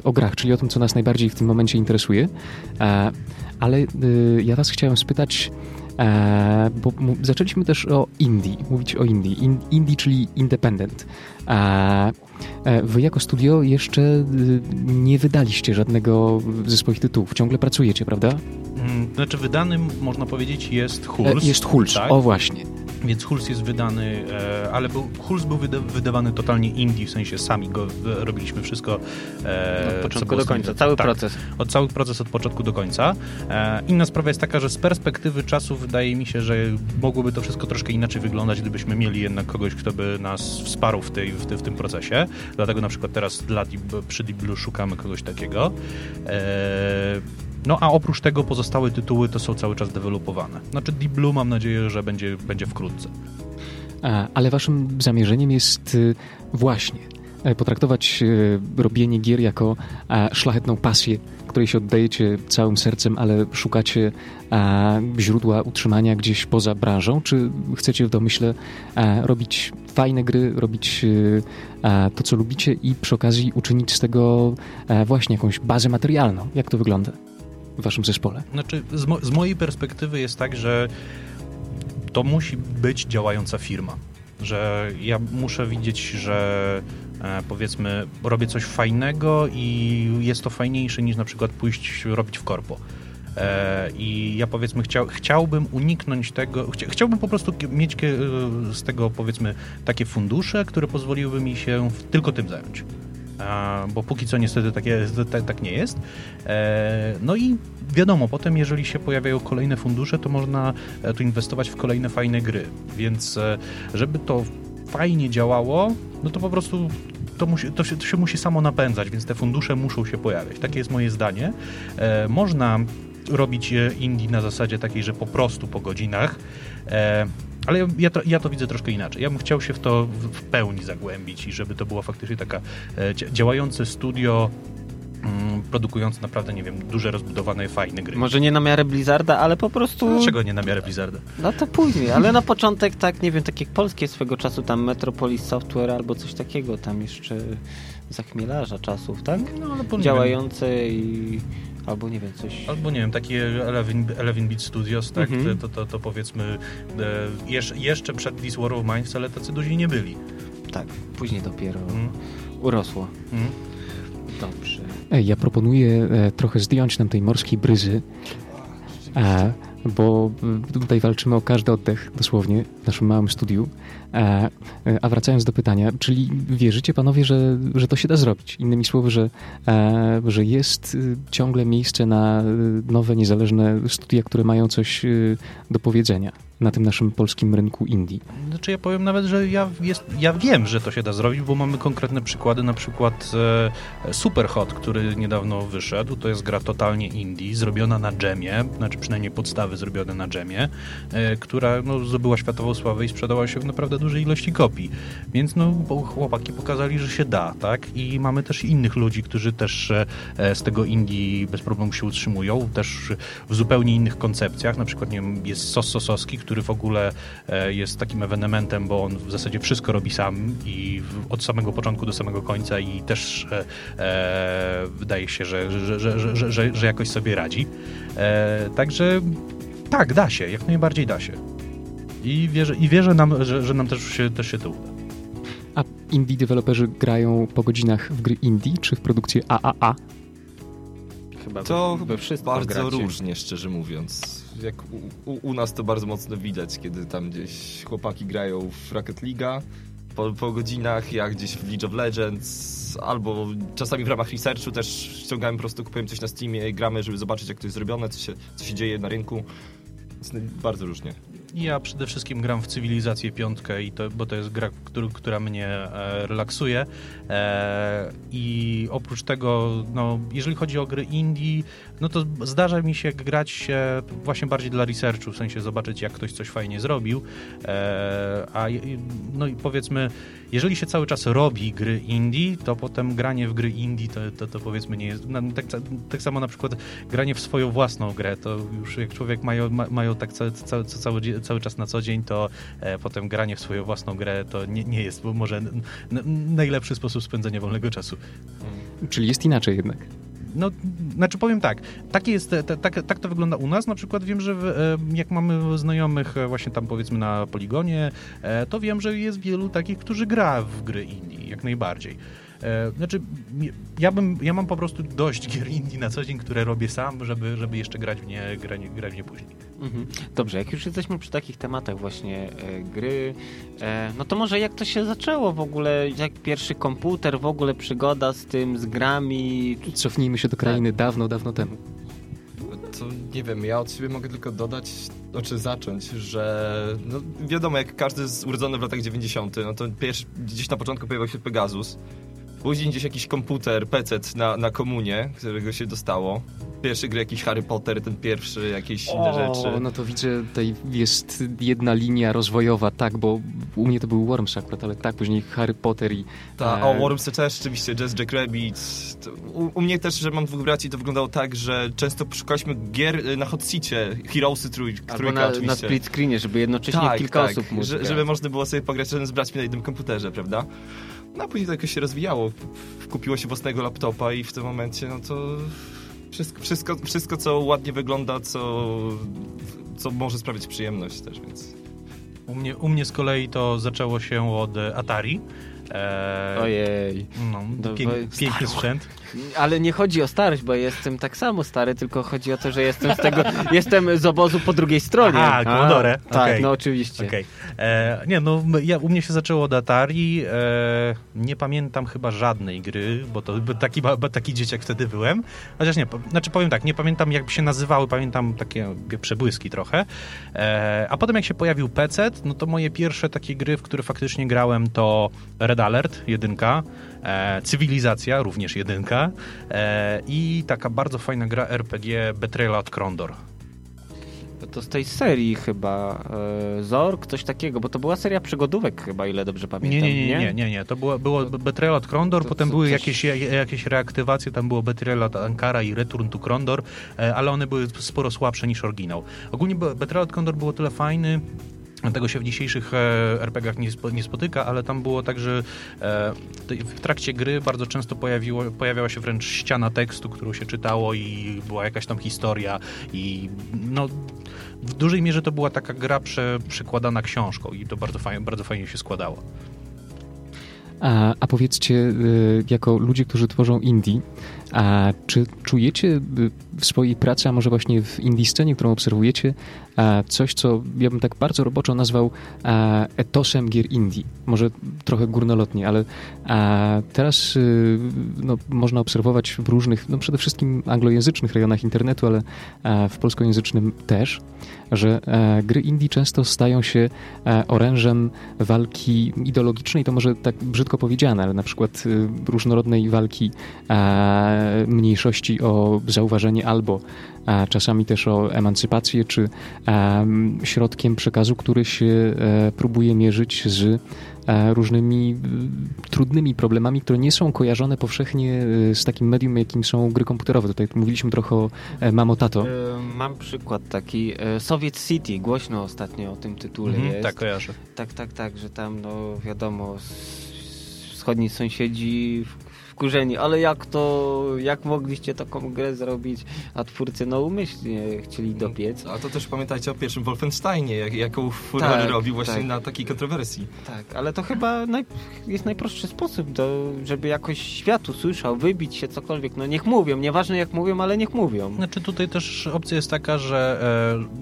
o grach, czyli o tym, co nas najbardziej w tym momencie interesuje. Ale ja Was chciałem spytać, bo zaczęliśmy też mówić o Indie, Indie, czyli independent. Wy jako studio jeszcze nie wydaliście żadnego ze swoich tytułów. Ciągle pracujecie, prawda? Znaczy wydanym, można powiedzieć, jest Huls. Jest Huls, tak? O właśnie. Więc Huls jest wydany, ale Huls był wydawany totalnie indie, w sensie sami go robiliśmy wszystko. Od początku do końca, cały proces. Cały proces od początku do końca. Inna sprawa jest taka, że z perspektywy czasu wydaje mi się, że mogłoby to wszystko troszkę inaczej wyglądać, gdybyśmy mieli jednak kogoś, kto by nas wsparł w tym procesie. Dlatego na przykład teraz przy Deep Blue szukamy kogoś takiego. No a oprócz tego pozostałe tytuły to są cały czas dewelopowane. Znaczy Deep Blue, mam nadzieję, że będzie wkrótce. Ale waszym zamierzeniem jest właśnie potraktować robienie gier jako szlachetną pasję, której się oddajecie całym sercem, ale szukacie źródła utrzymania gdzieś poza branżą? Czy chcecie w domyśle robić fajne gry, robić to, co lubicie i przy okazji uczynić z tego właśnie jakąś bazę materialną? Jak to wygląda w waszym zespole? Znaczy, z mojej perspektywy jest tak, że to musi być działająca firma. Że ja muszę widzieć, że powiedzmy robię coś fajnego i jest to fajniejsze niż na przykład pójść robić w korpo. I ja powiedzmy chciałbym uniknąć tego, chciałbym po prostu mieć z tego powiedzmy takie fundusze, które pozwoliłyby mi się tylko tym zająć. Bo póki co niestety tak nie jest. No i wiadomo, potem jeżeli się pojawiają kolejne fundusze, to można tu inwestować w kolejne fajne gry, więc żeby to fajnie działało, no to po prostu to się musi samo napędzać, więc te fundusze muszą się pojawiać. Takie jest moje zdanie. Można robić indie na zasadzie takiej, że po prostu po godzinach, ale ja to widzę troszkę inaczej. Ja bym chciał się w to w pełni zagłębić i żeby to było faktycznie taka działające studio produkując naprawdę, nie wiem, duże, rozbudowane, fajne gry. Może nie na miarę Blizzarda, ale po prostu... Dlaczego nie na miarę Blizzarda? No to później, ale na początek tak, nie wiem, tak jak polskie swego czasu, tam Metropolis Software albo coś takiego, tam jeszcze zachmielarza czasów, tak? No, ale po, działające i... Albo nie wiem, coś... Albo nie wiem, takie 11-bit studios, tak? Mhm. To powiedzmy jeszcze przed This War of Mine wcale tacy duzi nie byli. Tak, później dopiero urosło. Dobrze. Ja proponuję trochę zdjąć nam tej morskiej bryzy, bo tutaj walczymy o każdy oddech, dosłownie, w naszym małym studiu. A wracając do pytania, czyli wierzycie panowie, że to się da zrobić? Innymi słowy, że jest ciągle miejsce na nowe, niezależne studia, które mają coś do powiedzenia na tym naszym polskim rynku indie. Znaczy ja powiem nawet, że ja wiem, że to się da zrobić, bo mamy konkretne przykłady, na przykład Superhot, który niedawno wyszedł, to jest gra totalnie indie, zrobiona na dżemie, znaczy przynajmniej podstawy zrobione na dżemie, która no, zdobyła światową sławę i sprzedała się w naprawdę dużej ilości kopii. Więc no, chłopaki pokazali, że się da, tak? I mamy też innych ludzi, którzy też z tego indie bez problemu się utrzymują, też w zupełnie innych koncepcjach, na przykład nie wiem, jest Sos Sosowski, który w ogóle jest takim ewenementem, bo on w zasadzie wszystko robi sam i od samego początku do samego końca i też wydaje się, że jakoś sobie radzi. Także tak, da się, jak najbardziej da się. I wierzę nam, że nam też się to uda. A indie deweloperzy grają po godzinach w gry indie, czy w produkcję AAA? Chyba wszystko bardzo gracie. Różnie, szczerze mówiąc. Jak u nas to bardzo mocno widać, kiedy tam gdzieś chłopaki grają w Rocket League'a po godzinach, ja gdzieś w League of Legends, albo czasami w ramach researchu też ściągałem, po prostu kupujemy coś na Steamie i gramy, żeby zobaczyć, jak to jest zrobione, co się dzieje na rynku. Bardzo różnie. Ja przede wszystkim gram w Cywilizację V, bo to jest gra, która mnie relaksuje. I oprócz tego, no, jeżeli chodzi o gry indie, no to zdarza mi się grać właśnie bardziej dla researchu, w sensie zobaczyć, jak ktoś coś fajnie zrobił. No i powiedzmy, jeżeli się cały czas robi gry indie, to potem granie w gry indie to powiedzmy nie jest... No, tak samo na przykład granie w swoją własną grę, to już jak człowiek mają tak cały czas na co dzień, to potem granie w swoją własną grę to nie jest może najlepszy sposób spędzenia wolnego czasu. Czyli jest inaczej jednak. No, znaczy powiem tak to wygląda u nas, na przykład wiem, że jak mamy znajomych właśnie tam powiedzmy na Poligonie, to wiem, że jest wielu takich, którzy gra w gry indie, jak najbardziej. Znaczy, ja mam po prostu dość gier indie na co dzień, które robię sam, żeby jeszcze grać w nie później. Mhm. Dobrze, jak już jesteśmy przy takich tematach właśnie gry, no to może jak to się zaczęło w ogóle, jak pierwszy komputer, w ogóle przygoda z tym, z grami? Cofnijmy się do krainy dawno, dawno temu. To nie wiem, ja od siebie mogę tylko dodać, znaczy zacząć, że no wiadomo, jak każdy jest urodzony w latach 90, no to gdzieś na początku pojawił się Pegasus. Później gdzieś jakiś komputer, pecet na komunie, którego się dostało. Pierwszy gry jakiś Harry Potter, ten pierwszy, jakieś inne rzeczy. No to widzę, tutaj jest jedna linia rozwojowa, tak, bo u mnie to był Worms akurat, ale tak, później Harry Potter i... Worms też oczywiście, Jazz Jack Rabbit. U mnie też, że mam dwóch braci, to wyglądało tak, że często szukaliśmy gier na hot seacie, Heroesy trójka oczywiście. Na split screenie, żeby jednocześnie kilka osób mógł grać. Żeby można było sobie pograć z braćmi na jednym komputerze, prawda? No a później to jakoś się rozwijało. Kupiło się własnego laptopa i w tym momencie no to wszystko co ładnie wygląda, co może sprawić przyjemność też, więc... U mnie z kolei to zaczęło się od Atari. Ojej. No, piękny sprzęt. Ale nie chodzi o starość, bo jestem tak samo stary, tylko chodzi o to, że jestem jestem z obozu po drugiej stronie. Commodore. Tak, okay. No oczywiście. Okay. U mnie się zaczęło od Atari. Nie pamiętam chyba żadnej gry, bo to taki dzieciak wtedy byłem. Chociaż nie, znaczy powiem tak, nie pamiętam jak się nazywały, pamiętam takie przebłyski trochę. A potem jak się pojawił PC, no to moje pierwsze takie gry, w które faktycznie grałem, to Red Alert 1, Cywilizacja również 1 i taka bardzo fajna gra RPG Betrayal od Krondor. to z tej serii chyba Zork, coś takiego, bo to była seria przygodówek chyba, ile dobrze pamiętam. Nie. To było Betrayal od Krondor, potem były jakieś reaktywacje, tam było Betrayal od Ankara i Return to Krondor, ale one były sporo słabsze niż oryginał. Ogólnie Betrayal od Krondor było tyle fajny, tego się w dzisiejszych RPG-ach nie spotyka, ale tam było tak, że w trakcie gry bardzo często pojawiała się wręcz ściana tekstu, którą się czytało i była jakaś tam historia i no... W dużej mierze to była taka gra przykładana książką i to bardzo fajnie się składało. A powiedzcie, jako ludzie, którzy tworzą indie, a czy czujecie w swojej pracy, a może właśnie w indie scenie, którą obserwujecie, coś, co ja bym tak bardzo roboczo nazwał etosem gier indie? Może trochę górnolotnie, ale teraz no, można obserwować w różnych, no przede wszystkim anglojęzycznych rejonach internetu, ale w polskojęzycznym też, że gry indie często stają się orężem walki ideologicznej, to może tak brzydko powiedziane, ale na przykład różnorodnej walki mniejszości o zauważenie albo czasami też o emancypację, czy środkiem przekazu, który się próbuje mierzyć z różnymi trudnymi problemami, które nie są kojarzone powszechnie z takim medium, jakim są gry komputerowe. Tutaj mówiliśmy trochę o Mamo, Tato. Mam przykład taki. Soviet City, głośno ostatnio o tym tytule jest. Tak, kojarzę. Tak, że tam no wiadomo, wschodni sąsiedzi... Kurzeni, ale jak mogliście taką grę zrobić, a twórcy no umyślnie chcieli dopiec. A to też pamiętajcie o pierwszym Wolfensteinie, jaką furorę robił właśnie na takiej kontrowersji. Tak, ale to chyba jest najprostszy sposób, żeby jakoś świat usłyszał, wybić się cokolwiek. No niech mówią, nieważne jak mówią, ale niech mówią. Znaczy tutaj też opcja jest taka, że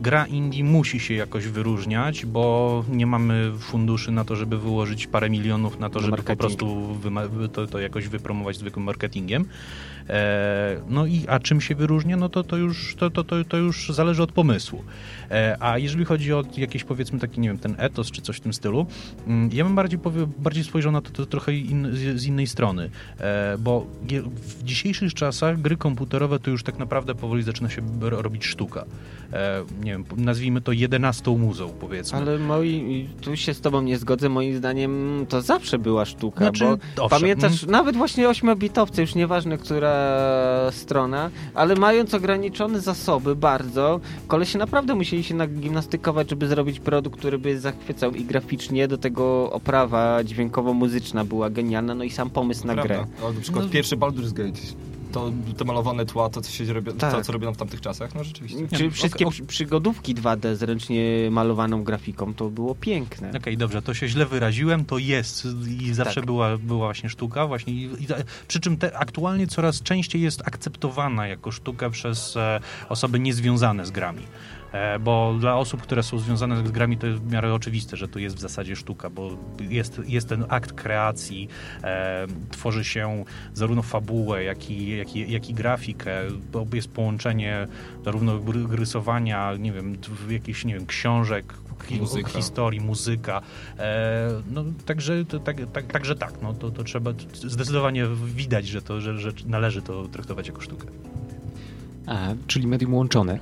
gra indie musi się jakoś wyróżniać, bo nie mamy funduszy na to, żeby wyłożyć parę milionów na to, żeby marketing. Po prostu to jakoś wypromować zwykłym marketingiem. No i a czym się wyróżnia? No to już zależy od pomysłu. A jeżeli chodzi o jakieś powiedzmy taki, nie wiem, ten etos czy coś w tym stylu, ja bym bardziej spojrzał na to trochę z innej strony, bo w dzisiejszych czasach gry komputerowe to już tak naprawdę powoli zaczyna się robić sztuka. Nie wiem, nazwijmy to 11 muzeum, powiedzmy. Ale tu się z tobą nie zgodzę, moim zdaniem to zawsze była sztuka, znaczy, bo owszem, pamiętasz, nawet właśnie 8-bitowce, już nieważne, która strona, ale mając ograniczone zasoby bardzo, kolesie naprawdę musieli się nagimnastykować, żeby zrobić produkt, który by zachwycał i graficznie, do tego oprawa dźwiękowo-muzyczna była genialna, no i sam pomysł na grę. O, na przykład pierwszy Baldur's Gate. Te malowane tła, to co robiono w tamtych czasach, no rzeczywiście. Czy wszystkie przygodówki 2D z ręcznie malowaną grafiką, to było piękne. Okej, dobrze, to się źle wyraziłem, to jest i zawsze była właśnie sztuka, właśnie. Przy czym aktualnie coraz częściej jest akceptowana jako sztuka przez osoby niezwiązane z grami. Bo dla osób, które są związane z grami, to jest w miarę oczywiste, że to jest w zasadzie sztuka, bo jest ten akt kreacji, tworzy się zarówno fabułę, jak i grafikę, bo jest połączenie zarówno rysowania, nie wiem, jakichś, nie wiem, książek, historii, muzyka. No, to trzeba zdecydowanie widać, że należy to traktować jako sztukę. Czyli medium łączone,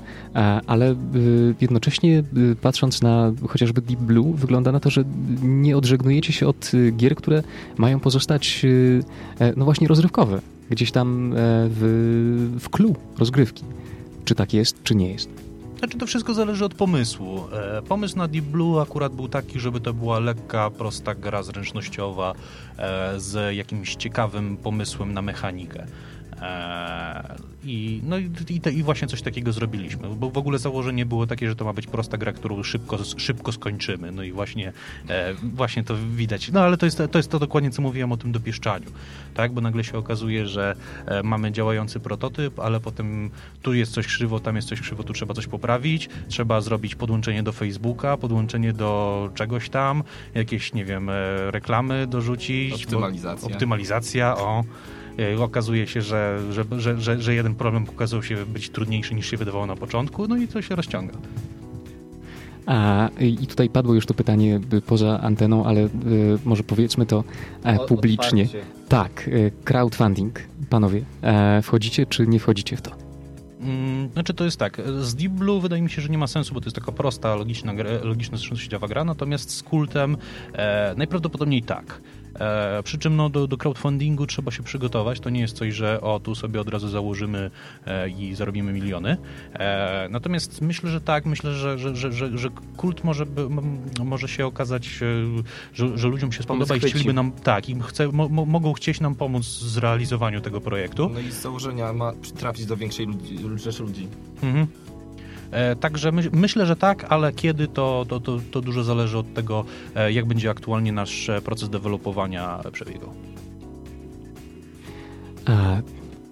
ale jednocześnie patrząc na chociażby Deep Blue, wygląda na to, że nie odżegnujecie się od gier, które mają pozostać no właśnie rozrywkowe, gdzieś tam w clue rozgrywki. Czy tak jest, czy nie jest? Znaczy to wszystko zależy od pomysłu. Pomysł na Deep Blue akurat był taki, żeby to była lekka, prosta gra zręcznościowa z jakimś ciekawym pomysłem na mechanikę. I właśnie coś takiego zrobiliśmy, bo w ogóle założenie było takie, że to ma być prosta gra, którą szybko skończymy, no i właśnie to widać, no ale to jest to dokładnie, co mówiłem o tym dopieszczaniu, tak, bo nagle się okazuje, że mamy działający prototyp, ale potem tu jest coś krzywo, tam jest coś krzywo, tu trzeba coś poprawić, trzeba zrobić podłączenie do Facebooka, podłączenie do czegoś tam, jakieś, nie wiem, reklamy dorzucić, optymalizacja. Okazuje się, że jeden problem okazał się być trudniejszy niż się wydawało na początku, no i to się rozciąga. I tutaj padło już to pytanie poza anteną, ale może powiedzmy to publicznie. Otwarcie. Tak, crowdfunding, panowie, wchodzicie czy nie wchodzicie w to? Znaczy to jest tak, z Deep Blue wydaje mi się, że nie ma sensu, bo to jest taka prosta, logiczna sieciowa gra, natomiast z Kultem najprawdopodobniej tak. Przy czym no, do crowdfundingu trzeba się przygotować, to nie jest coś, że tu sobie od razu założymy i zarobimy miliony. Natomiast myślę, że tak, myślę, że Kult może się okazać, że ludziom się spodoba i chcieliby nam, tak, i mogą chcieć nam pomóc w zrealizowaniu tego projektu. No i z założenia ma trafić do większej rzeszy ludzi. Mhm. Także myślę, że tak, ale kiedy to dużo zależy od tego, jak będzie aktualnie nasz proces dewelopowania przebiegał.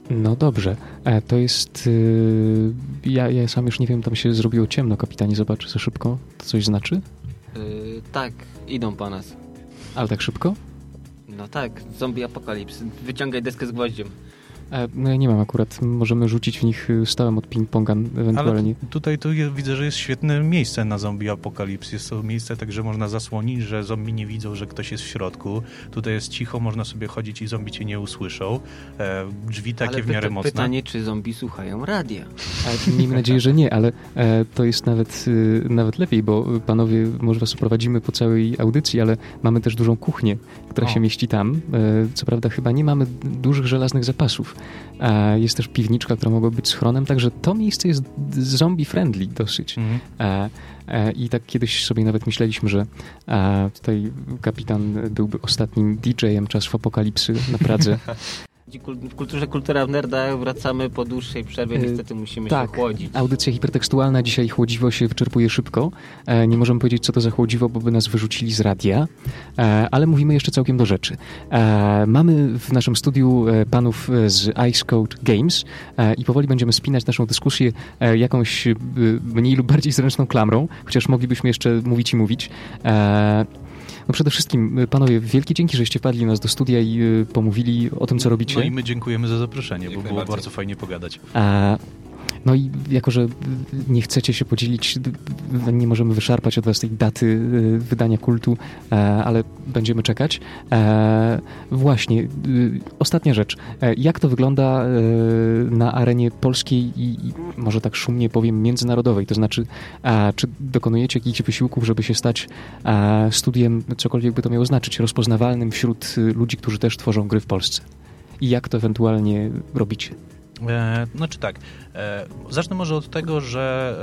No dobrze, to jest... Ja sam już nie wiem, tam się zrobiło ciemno, kapitanie, zobacz, za szybko. To coś znaczy? Tak, idą po nas. Ale tak szybko? No tak, zombie apokalips. Wyciągaj deskę z gwoździem. No ja nie mam akurat, możemy rzucić w nich stałem od ping-ponga ewentualnie. Ale tutaj widzę, że jest świetne miejsce na zombie apokalips. Jest to miejsce tak, że można zasłonić, że zombie nie widzą, że ktoś jest w środku. Tutaj jest cicho, można sobie chodzić i zombie cię nie usłyszą. Drzwi takie ale w miarę mocne. Pytanie, czy zombie słuchają radia? Miejmy nadzieję, że nie, ale to jest nawet lepiej, bo panowie, może was oprowadzimy po całej audycji, ale mamy też dużą kuchnię, która się mieści tam. Co prawda chyba nie mamy dużych żelaznych zapasów. Jest też piwniczka, która mogła być schronem, także to miejsce jest zombie-friendly dosyć. I tak kiedyś sobie nawet myśleliśmy, że tutaj kapitan byłby ostatnim DJ-em Czasów Apokalipsy na Pradze. W kulturze Kultura w Nerdach wracamy po dłuższej przerwie, niestety musimy się chłodzić. Audycja hipertekstualna dzisiaj chłodziwo się wyczerpuje szybko. Nie możemy powiedzieć, co to za chłodziwo, bo by nas wyrzucili z radia, ale mówimy jeszcze całkiem do rzeczy. Mamy w naszym studiu panów z Ice Code Games i powoli będziemy spinać naszą dyskusję jakąś mniej lub bardziej zręczną klamrą, chociaż moglibyśmy jeszcze mówić. No przede wszystkim, panowie, wielkie dzięki, żeście wpadli nas do studia i pomówili o tym, co robicie. No i my dziękujemy za zaproszenie, bo było bardzo fajnie pogadać. No i jako, że nie chcecie się podzielić, nie możemy wyszarpać od was tej daty wydania Kultu, ale będziemy czekać. Właśnie, ostatnia rzecz. Jak to wygląda na arenie polskiej i może tak szumnie powiem międzynarodowej? To znaczy, czy dokonujecie jakichś wysiłków, żeby się stać studiem, cokolwiek by to miało znaczyć, rozpoznawalnym wśród ludzi, którzy też tworzą gry w Polsce? I jak to ewentualnie robicie? Znaczy tak, zacznę może od tego, że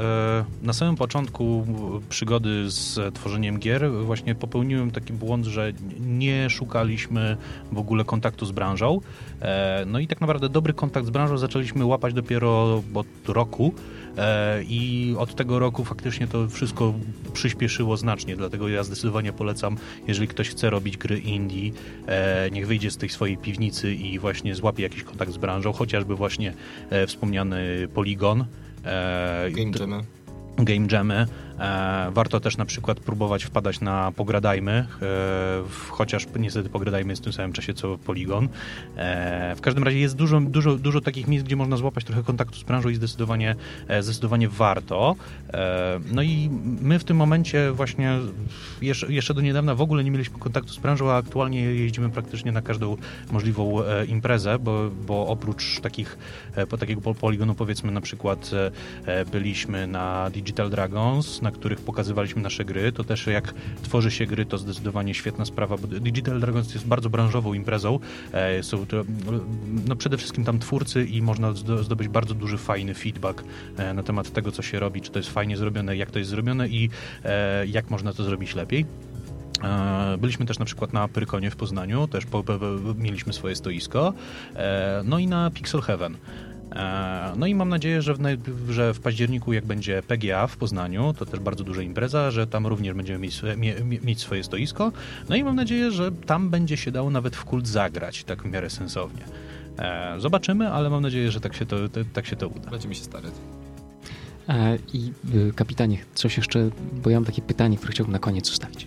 na samym początku przygody z tworzeniem gier właśnie popełniłem taki błąd, że nie szukaliśmy w ogóle kontaktu z branżą. No i tak naprawdę dobry kontakt z branżą zaczęliśmy łapać dopiero od roku i od tego roku faktycznie to wszystko przyspieszyło znacznie, dlatego ja zdecydowanie polecam, jeżeli ktoś chce robić gry indie, niech wyjdzie z tej swojej piwnicy i właśnie złapie jakiś kontakt z branżą, chociażby właśnie wspomniany Poligon. Game Jamy. Warto też na przykład próbować wpadać na Pogradajmy, chociaż niestety Pogradajmy jest w tym samym czasie co Poligon. W każdym razie jest dużo takich miejsc, gdzie można złapać trochę kontaktu z branżą i zdecydowanie warto. No i my w tym momencie właśnie jeszcze do niedawna w ogóle nie mieliśmy kontaktu z branżą, a aktualnie jeździmy praktycznie na każdą możliwą imprezę, bo oprócz takiego Poligonu, powiedzmy, na przykład byliśmy na Digital Dragons, na których pokazywaliśmy nasze gry. To też jak tworzy się gry, to zdecydowanie świetna sprawa, bo Digital Dragons jest bardzo branżową imprezą. Są to, no przede wszystkim tam twórcy i można zdobyć bardzo duży, fajny feedback na temat tego, co się robi, czy to jest fajnie zrobione, jak to jest zrobione i jak można to zrobić lepiej. Byliśmy też na przykład na Pyrkonie w Poznaniu, też mieliśmy swoje stoisko, no i na Pixel Heaven. No i mam nadzieję, że w październiku, jak będzie PGA w Poznaniu, to też bardzo duża impreza, że tam również będziemy mieć swoje stoisko. No i mam nadzieję, że tam będzie się dało nawet w Kult zagrać, tak w miarę sensownie. Zobaczymy, ale mam nadzieję, że tak się to uda. Będziemy się starać. I kapitanie, coś jeszcze, bo ja mam takie pytanie, które chciałbym na koniec ustawić.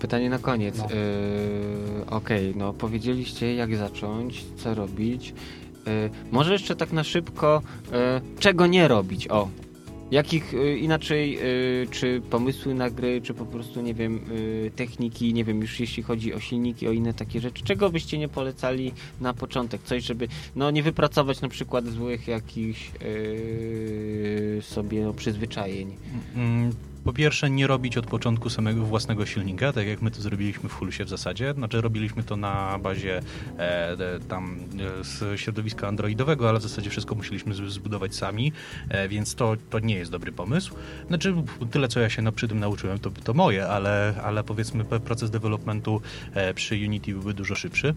Pytanie na koniec. No. Okej, no powiedzieliście, jak zacząć, co robić. Może jeszcze tak na szybko, czego nie robić? Jakich inaczej, czy pomysły na gry, czy po prostu, nie wiem, techniki, nie wiem, już jeśli chodzi o silniki, o inne takie rzeczy, czego byście nie polecali na początek? Coś, żeby no nie wypracować na przykład złych jakichś sobie przyzwyczajeń. Po pierwsze, nie robić od początku samego własnego silnika, tak jak my to zrobiliśmy w Hulsie w zasadzie. Znaczy robiliśmy to na bazie z środowiska androidowego, ale w zasadzie wszystko musieliśmy zbudować sami, więc to nie jest dobry pomysł. Znaczy tyle, co ja się przy tym nauczyłem, to moje, ale powiedzmy proces developmentu przy Unity byłby dużo szybszy.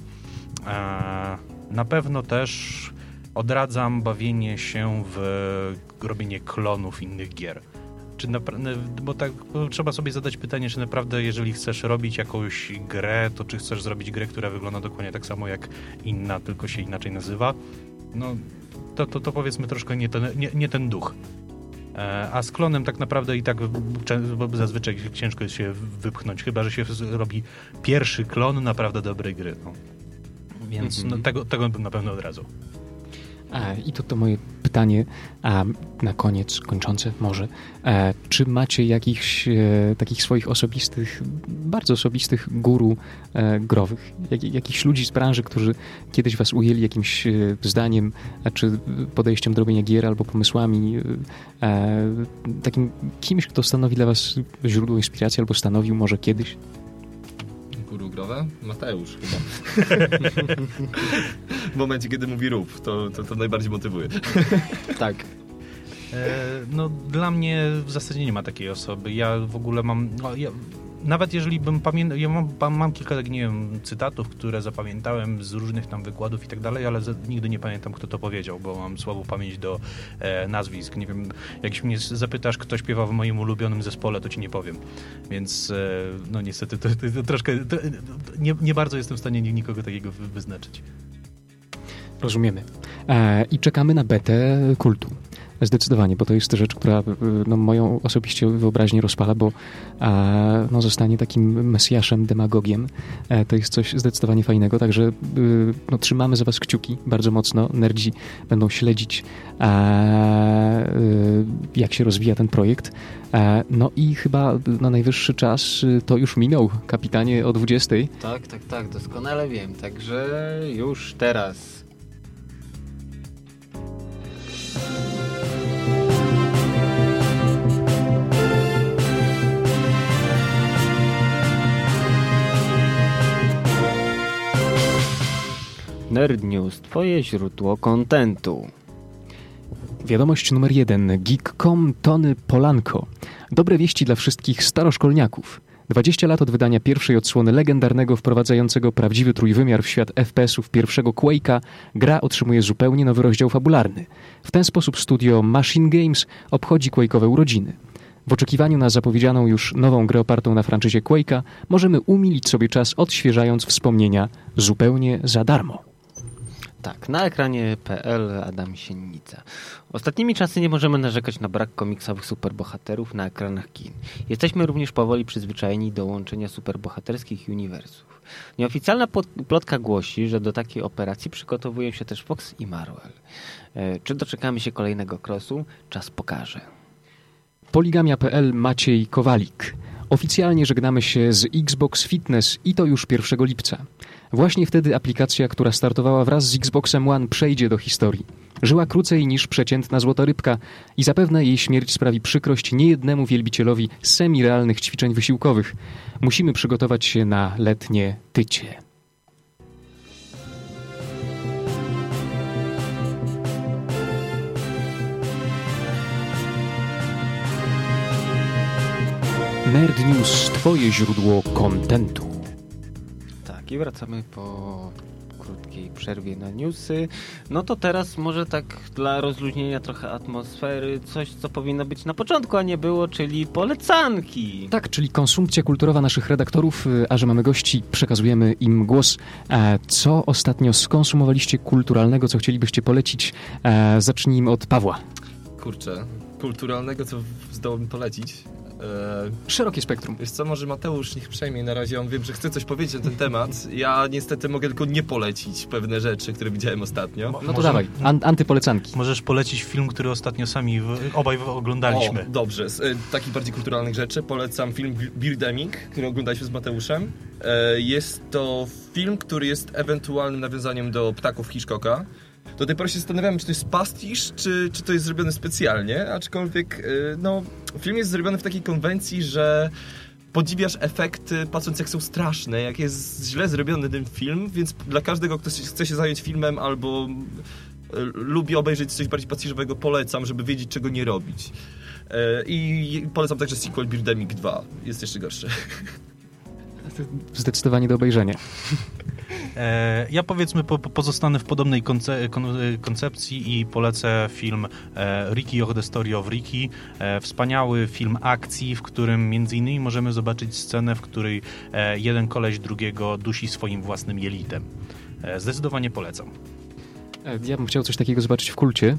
Na pewno też odradzam bawienie się w robienie klonów innych gier. Czy naprawdę, bo tak trzeba sobie zadać pytanie, czy naprawdę jeżeli chcesz robić jakąś grę, to czy chcesz zrobić grę, która wygląda dokładnie tak samo jak inna, tylko się inaczej nazywa? No to powiedzmy troszkę nie ten duch. A z klonem tak naprawdę i tak zazwyczaj ciężko jest się wypchnąć, chyba że się robi pierwszy klon naprawdę dobrej gry. No. Więc tego bym na pewno odradzał. I to moje pytanie na koniec, kończące może. Czy macie jakichś takich swoich osobistych, bardzo osobistych guru growych? Jakichś ludzi z branży, którzy kiedyś was ujęli jakimś zdaniem, czy podejściem do robienia gier, albo pomysłami? Takim kimś, kto stanowi dla was źródło inspiracji, albo stanowił może kiedyś? Guru growe? Mateusz chyba. W momencie, kiedy mówi rób, to najbardziej motywuje. Tak. No dla mnie w zasadzie nie ma takiej osoby. Ja w ogóle mam... No, nawet jeżeli bym pamiętał, ja mam kilka, nie wiem, cytatów, które zapamiętałem z różnych tam wykładów i tak dalej, ale nigdy nie pamiętam, kto to powiedział, bo mam słabą pamięć do nazwisk. Nie wiem, jak mnie zapytasz, kto śpiewa w moim ulubionym zespole, to ci nie powiem. Więc no niestety to troszkę nie bardzo jestem w stanie nikogo takiego wyznaczyć. Rozumiemy. I czekamy na betę Kultu. Zdecydowanie, bo to jest rzecz, która moją osobiście wyobraźnię rozpala, bo zostanie takim mesjaszem, demagogiem. To jest coś zdecydowanie fajnego, także trzymamy za was kciuki bardzo mocno. Nerdzi będą śledzić, jak się rozwija ten projekt. I chyba na najwyższy czas to już minął, kapitanie, o 20:00. Tak, doskonale wiem, także już teraz. Nerd News, twoje źródło kontentu. Wiadomość numer 1. Geek.com Tony Polanco. Dobre wieści dla wszystkich staroszkolniaków. 20 lat od wydania pierwszej odsłony legendarnego, wprowadzającego prawdziwy trójwymiar w świat FPS-ów pierwszego Quake'a, gra otrzymuje zupełnie nowy rozdział fabularny. W ten sposób studio Machine Games obchodzi Quake'owe urodziny. W oczekiwaniu na zapowiedzianą już nową grę opartą na franczyzie Quake'a możemy umilić sobie czas, odświeżając wspomnienia zupełnie za darmo. Tak, na ekranie.pl Adam Sienica. Ostatnimi czasy nie możemy narzekać na brak komiksowych superbohaterów na ekranach kin. Jesteśmy również powoli przyzwyczajeni do łączenia superbohaterskich uniwersów. Nieoficjalna plotka głosi, że do takiej operacji przygotowują się też Fox i Marvel. Czy doczekamy się kolejnego crossu? Czas pokaże. Poligamia.pl Maciej Kowalik. Oficjalnie żegnamy się z Xbox Fitness i to już 1 lipca. Właśnie wtedy aplikacja, która startowała wraz z Xboxem One, przejdzie do historii. Żyła krócej niż przeciętna złotorybka i zapewne jej śmierć sprawi przykrość niejednemu wielbicielowi semirealnych ćwiczeń wysiłkowych. Musimy przygotować się na letnie tycie. Nerd News, twoje źródło kontentu. Tak, i wracamy po krótkiej przerwie na newsy. No to teraz może tak dla rozluźnienia trochę atmosfery coś, co powinno być na początku, a nie było, czyli polecanki. Tak, czyli konsumpcja kulturowa naszych redaktorów, a że mamy gości, przekazujemy im głos. Co ostatnio skonsumowaliście kulturalnego, co chcielibyście polecić? Zacznijmy od Pawła. Kulturalnego, co zdołałbym polecić... Szerokie spektrum. Wiesz co, może Mateusz niech przejmie na razie, on wiem, że chce coś powiedzieć na ten temat. Ja niestety mogę tylko nie polecić pewne rzeczy, które widziałem ostatnio. No to może... dawaj, antypolecanki. Możesz polecić film, który ostatnio sami obaj oglądaliśmy. O, dobrze, z takich bardziej kulturalnych rzeczy polecam film Birdemic, który oglądaliśmy z Mateuszem. Jest to film, który jest ewentualnym nawiązaniem do Ptaków Hitchcocka. Do tej pory się zastanawiałem, czy to jest pastisz, czy to jest zrobione specjalnie, aczkolwiek no, film jest zrobiony w takiej konwencji, że podziwiasz efekty, patrząc jak są straszne, jak jest źle zrobiony ten film, więc dla każdego, kto chce się zająć filmem albo lubi obejrzeć coś bardziej pastiszowego, polecam, żeby wiedzieć, czego nie robić. I polecam także sequel Birdemic 2, jest jeszcze gorszy. Zdecydowanie do obejrzenia. Ja powiedzmy pozostanę w podobnej koncepcji i polecę film Ricky or the Story of Ricky. Wspaniały film akcji, w którym między innymi możemy zobaczyć scenę, w której jeden koleś drugiego dusi swoim własnym jelitem. Zdecydowanie polecam. Ja bym chciał coś takiego zobaczyć w Kulcie.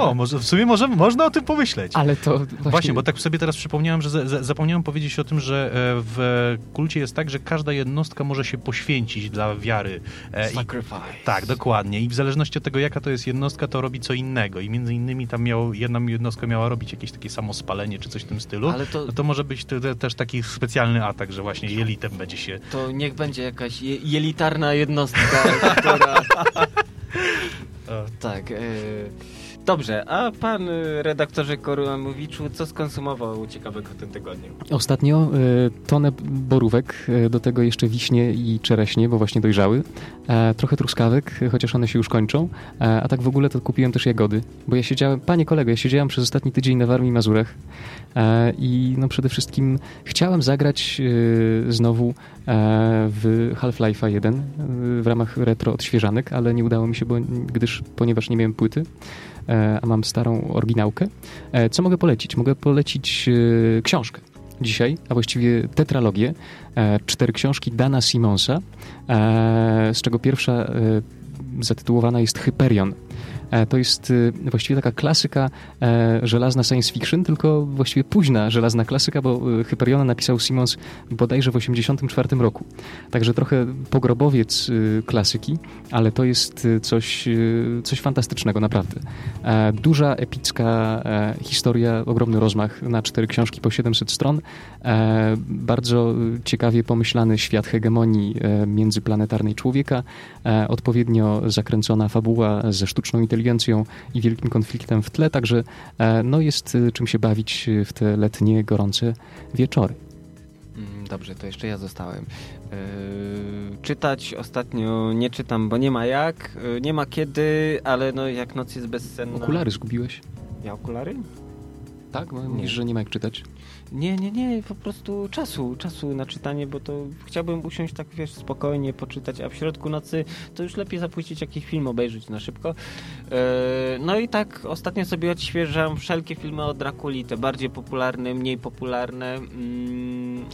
O, może, w sumie można o tym pomyśleć. Ale to właśnie, bo tak sobie teraz przypomniałem, że zapomniałem powiedzieć o tym, że w Kulcie jest tak, że każda jednostka może się poświęcić dla wiary. Sacrifice. Tak, dokładnie. I w zależności od tego, jaka to jest jednostka, to robi co innego. I między innymi tam jedna jednostka miała robić jakieś takie samospalenie, czy coś w tym stylu. Ale to, no to może być też taki specjalny atak, że właśnie jelitem będzie się... To niech będzie jakaś jelitarna jednostka, która... Tak. Dobrze, a pan redaktorze Koruamowiczu, co skonsumował ciekawego w tym tygodniu? Ostatnio tonę borówek, do tego jeszcze wiśnie i czereśnie, bo właśnie dojrzały. Trochę truskawek, chociaż one się już kończą. A tak w ogóle to kupiłem też jagody, bo ja siedziałem przez ostatni tydzień na Warmii i Mazurach i no przede wszystkim chciałem zagrać znowu w Half-Life'a 1 w ramach retro odświeżanek, ale nie udało mi się, ponieważ nie miałem płyty, a mam starą oryginałkę. Co mogę polecić? Mogę polecić książkę dzisiaj, a właściwie tetralogię. 4 książki Dana Simonsa, z czego pierwsza zatytułowana jest Hyperion. To jest właściwie taka klasyka żelazna science fiction, tylko właściwie późna żelazna klasyka, bo Hyperiona napisał Simons bodajże w 1984 roku. Także trochę pogrobowiec klasyki, ale to jest coś fantastycznego, naprawdę. Duża, epicka historia, ogromny rozmach na 4 książki po 700 stron. Bardzo ciekawie pomyślany świat hegemonii międzyplanetarnej człowieka. Odpowiednio zakręcona fabuła ze sztuczną inteligencją i wielkim konfliktem w tle, także no jest czym się bawić w te letnie, gorące wieczory. Dobrze, to jeszcze ja zostałem. Czytać ostatnio nie czytam, bo nie ma jak, nie ma kiedy, ale no jak noc jest bezsenna... Okulary zgubiłeś. Ja okulary? Tak? Bo mówisz, że nie ma jak czytać. Nie, po prostu czasu na czytanie, bo to chciałbym usiąść tak, wiesz, spokojnie poczytać, a w środku nocy to już lepiej zapuścić jakiś film, obejrzeć na szybko. No i tak ostatnio sobie odświeżam wszelkie filmy o Drakuli, te bardziej popularne, mniej popularne.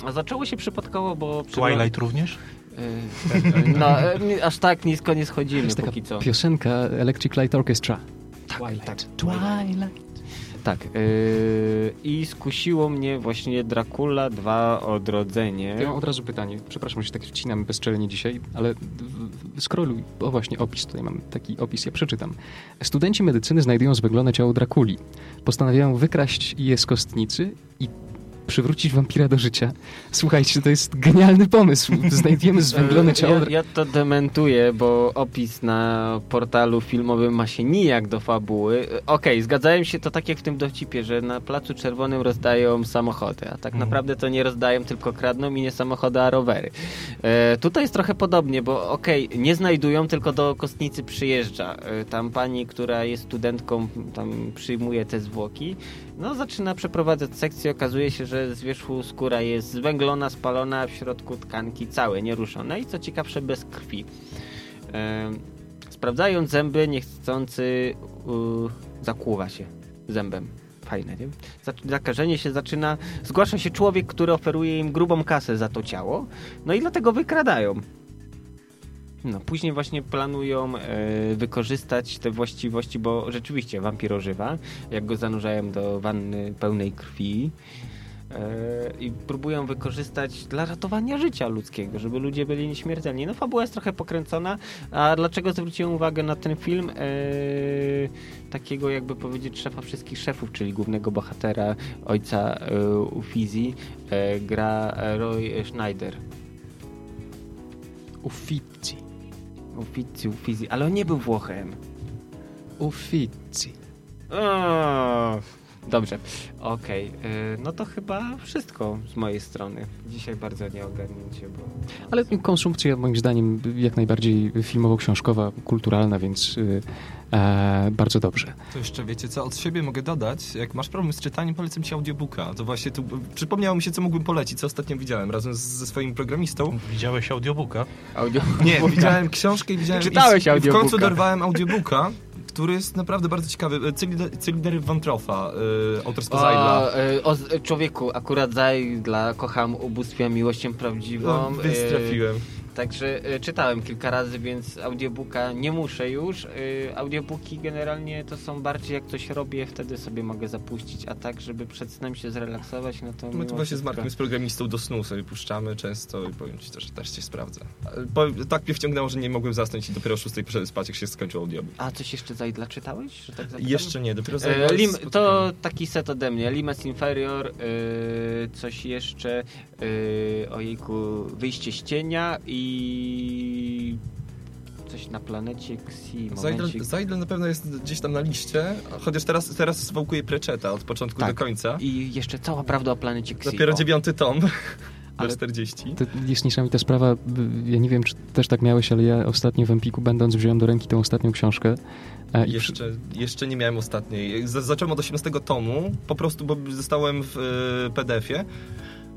A zaczęło się przypadkowo, bo... Twilight również? No, aż tak nisko nie schodzimy jest póki co. Piosenka Electric Light Orchestra. Twilight. Tak. I skusiło mnie właśnie Dracula 2 Odrodzenie. Ja mam od razu pytanie. Przepraszam, że się tak wcinam bezczelnie dzisiaj, ale scrolluj. O właśnie, opis. Tutaj mam taki opis. Ja przeczytam. Studenci medycyny znajdują zwęglone ciało Drakuli. Postanawiają wykraść je z kostnicy i przywrócić wampira do życia. Słuchajcie, to jest genialny pomysł. Znajdziemy zwęglone ciało. Ja to dementuję, bo opis na portalu filmowym ma się nijak do fabuły. Okej, zgadzałem się, to tak jak w tym dowcipie, że na Placu Czerwonym rozdają samochody, a tak naprawdę to nie rozdają, tylko kradną i nie samochody, a rowery. Tutaj jest trochę podobnie, bo nie znajdują, tylko do kostnicy przyjeżdża. Tam pani, która jest studentką, tam przyjmuje te zwłoki, no zaczyna przeprowadzać sekcję, okazuje się, że z wierzchu skóra jest zwęglona, spalona, w środku tkanki całe, nieruszone i co ciekawsze bez krwi. Sprawdzając zęby, niechcący zakłuwa się zębem. Fajne, nie? Zakażenie się zaczyna, zgłasza się człowiek, który oferuje im grubą kasę za to ciało, no i dlatego wykradają. No, później właśnie planują wykorzystać te właściwości, bo rzeczywiście wampir ożywa, jak go zanurzają do wanny pełnej krwi. i próbują wykorzystać dla ratowania życia ludzkiego, żeby ludzie byli nieśmiertelni. No fabuła jest trochę pokręcona, a dlaczego zwróciłem uwagę na ten film takiego, jakby powiedzieć, szefa wszystkich szefów, czyli głównego bohatera, ojca Uffizi, gra Roy Schneider. Uffizi, ale on nie był Włochem. Uffizi. Dobrze, okej. No to chyba wszystko z mojej strony. Dzisiaj bardzo nieogarnięcie, bo... Ale konsumpcja moim zdaniem jak najbardziej filmowo-książkowa, kulturalna, więc bardzo dobrze. To jeszcze wiecie co, od siebie mogę dodać, jak masz problem z czytaniem, polecam ci audiobooka. To właśnie tu przypomniało mi się, co mógłbym polecić, co ostatnio widziałem razem ze swoim programistą. Widziałeś audiobooka? Nie, widziałem książkę i widziałem... Czytałeś audiobooka. W końcu dorwałem audiobooka, który jest naprawdę bardzo ciekawy. Cylinder Wątrofa, autorstwo Zajdla. Człowieku, akurat Zajdla kocham ubóstwem, miłością prawdziwą. No, więc trafiłem. Także czytałem kilka razy, więc audiobooka nie muszę już. Audiobooki generalnie to są bardziej, jak coś robię, wtedy sobie mogę zapuścić, a tak, żeby przed snem się zrelaksować, no to... My tu właśnie z Markiem, z programistą do snu sobie puszczamy często i powiem ci też, że też się sprawdza. Tak mnie wciągnęło, że nie mogłem zasnąć i dopiero o 6 poszedłem spać, jak się skończył audiobook. A coś jeszcze Zajdla czytałeś? Że tak jeszcze nie, dopiero to taki set ode mnie. Limes Inferior, coś jeszcze, ojejku, Wyjście z cienia i coś na planecie XI. Zajdel na pewno jest gdzieś tam na liście, chociaż teraz swałkuje Pratchetta od początku do końca. I jeszcze cała prawda o planecie XI. Dopiero 9 tom. Ale 40. To jest niesamowita sprawa. Ja nie wiem, czy też tak miałeś, ale ja ostatnio w Empiku będąc wziąłem do ręki tę ostatnią książkę. Jeszcze nie miałem ostatniej. Zacząłem od 18 tomu, po prostu, bo zostałem w PDF-ie.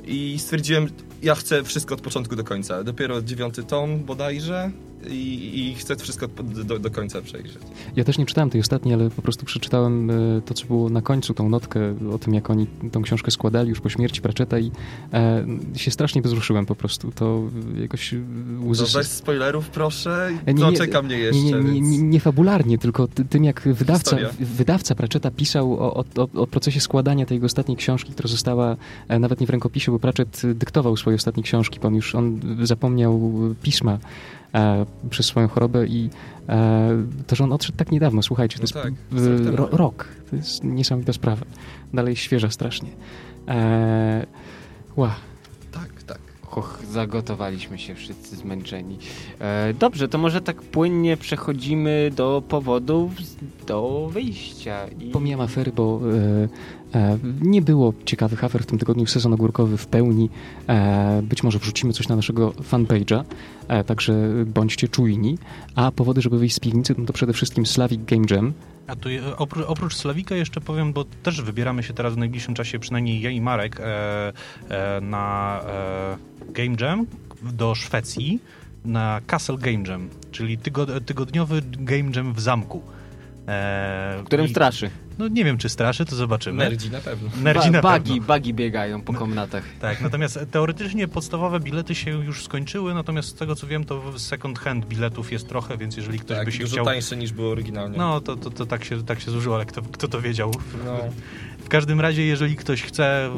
I stwierdziłem, ja chcę wszystko od początku do końca. Dopiero 9 tom bodajże i chcę wszystko do końca przejrzeć. Ja też nie czytałem tej ostatniej, ale po prostu przeczytałem to, co było na końcu, tą notkę o tym, jak oni tą książkę składali już po śmierci Pratchetta i się strasznie wzruszyłem po prostu. To jakoś... No bez spoilerów proszę, czeka mnie jeszcze. Nie fabularnie, tylko tym, jak wydawca Pratchetta pisał o procesie składania tej jego ostatniej książki, która została nawet nie w rękopisie, bo Pratchett dyktował swoje ostatnie książki, ponieważ on zapomniał pisma przez swoją chorobę i to, że on odszedł tak niedawno, słuchajcie, rok, to jest niesamowita sprawa, dalej świeża strasznie. Tak. Zagotowaliśmy się wszyscy zmęczeni. Dobrze, to może tak płynnie przechodzimy do powodów do wyjścia. Pomijam afery, bo nie było ciekawych afer w tym tygodniu. Sezon ogórkowy w pełni. Być może wrzucimy coś na naszego fanpage'a, także bądźcie czujni. A powody, żeby wyjść z piwnicy, to przede wszystkim Slavic Game Jam. A tu oprócz Slawika jeszcze powiem, bo też wybieramy się teraz w najbliższym czasie, przynajmniej ja i Marek, na Game Jam do Szwecji, na Castle Game Jam, czyli tygodniowy Game Jam w zamku. Którym straszy. No nie wiem, czy straszy, to zobaczymy. Nerdzi na pewno. Bagi biegają po komnatach. Tak, natomiast teoretycznie podstawowe bilety się już skończyły, natomiast z tego co wiem, to second hand biletów jest trochę, więc jeżeli ktoś by się dużo chciał... tańsze niż było oryginalnie. No, to tak się zużyło, ale kto to wiedział? No. W każdym razie, jeżeli ktoś chce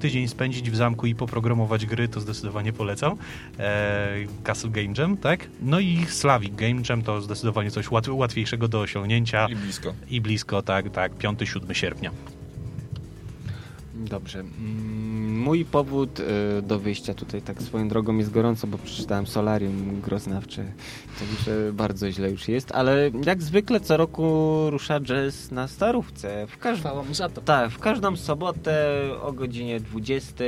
tydzień spędzić w zamku i poprogramować gry, to zdecydowanie polecam. Castle Game Jam, tak? No i Slavic Game Jam to zdecydowanie coś łatwiejszego do osiągnięcia. I blisko, tak. 5-7 sierpnia. Dobrze. Mój powód do wyjścia tutaj tak swoją drogą jest gorąco, bo przeczytałem Seminarium Groznawcze, także bardzo źle już jest, ale jak zwykle co roku rusza jazz na Starówce. W każdą sobotę o godzinie 20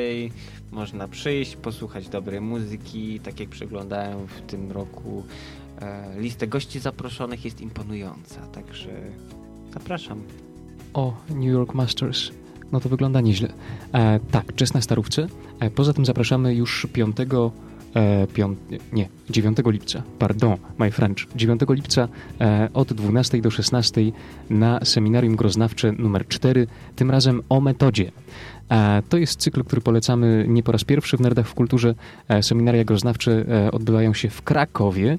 można przyjść, posłuchać dobrej muzyki, tak jak przeglądałem w tym roku. Listę gości zaproszonych jest imponująca, także zapraszam. O, New York Masters. No to wygląda nieźle. Tak, czas na Starówce. Poza tym zapraszamy już 9 lipca. 9 lipca od 12 do 16 na Seminarium Groznawcze nr 4, tym razem o metodzie. To jest cykl, który polecamy nie po raz pierwszy w Nerdach w Kulturze. Seminaria Groznawcze odbywają się w Krakowie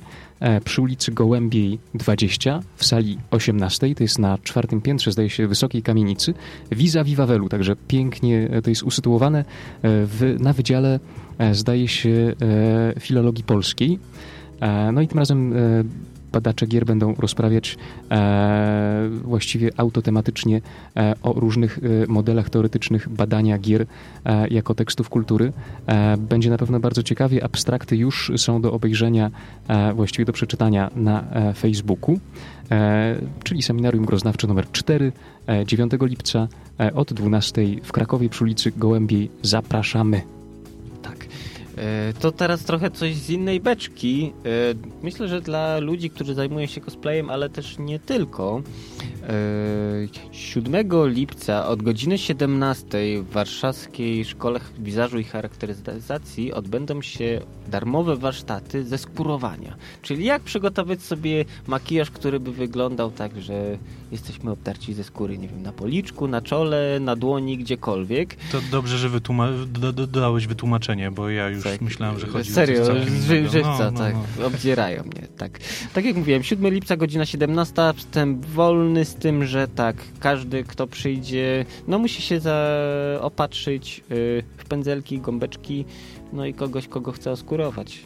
przy ulicy Gołębiej 20 w sali 18. To jest na czwartym piętrze, zdaje się, Wysokiej Kamienicy, vis-a-vis Wawelu. Także pięknie to jest usytuowane na wydziale, zdaje się, filologii polskiej. No i tym razem badacze gier będą rozprawiać właściwie autotematycznie o różnych modelach teoretycznych badania gier jako tekstów kultury. Będzie na pewno bardzo ciekawie. Abstrakty już są do obejrzenia, właściwie do przeczytania na Facebooku, czyli Seminarium Groznawcze nr 4, 9 lipca od 12 w Krakowie przy ulicy Gołębiej. Zapraszamy. To teraz trochę coś z innej beczki. Myślę, że dla ludzi, którzy zajmują się cosplayem, ale też nie tylko. 7 lipca od godziny 17 w Warszawskiej Szkole Wizażu i Charakteryzacji odbędą się darmowe warsztaty ze skórowania. Czyli jak przygotować sobie makijaż, który by wyglądał tak, że jesteśmy obdarci ze skóry, nie wiem, na policzku, na czole, na dłoni, gdziekolwiek. To dobrze, że dodałeś wytłumaczenie, bo ja już tak myślałem, że chodzi o coś żywca, tak. Obdzierają mnie, tak. Tak jak mówiłem, 7 lipca, godzina 17, wstęp wolny, z tym, że tak, każdy, kto przyjdzie, no musi się zaopatrzyć w pędzelki, gąbeczki, no i kogoś, kogo chce oskurować.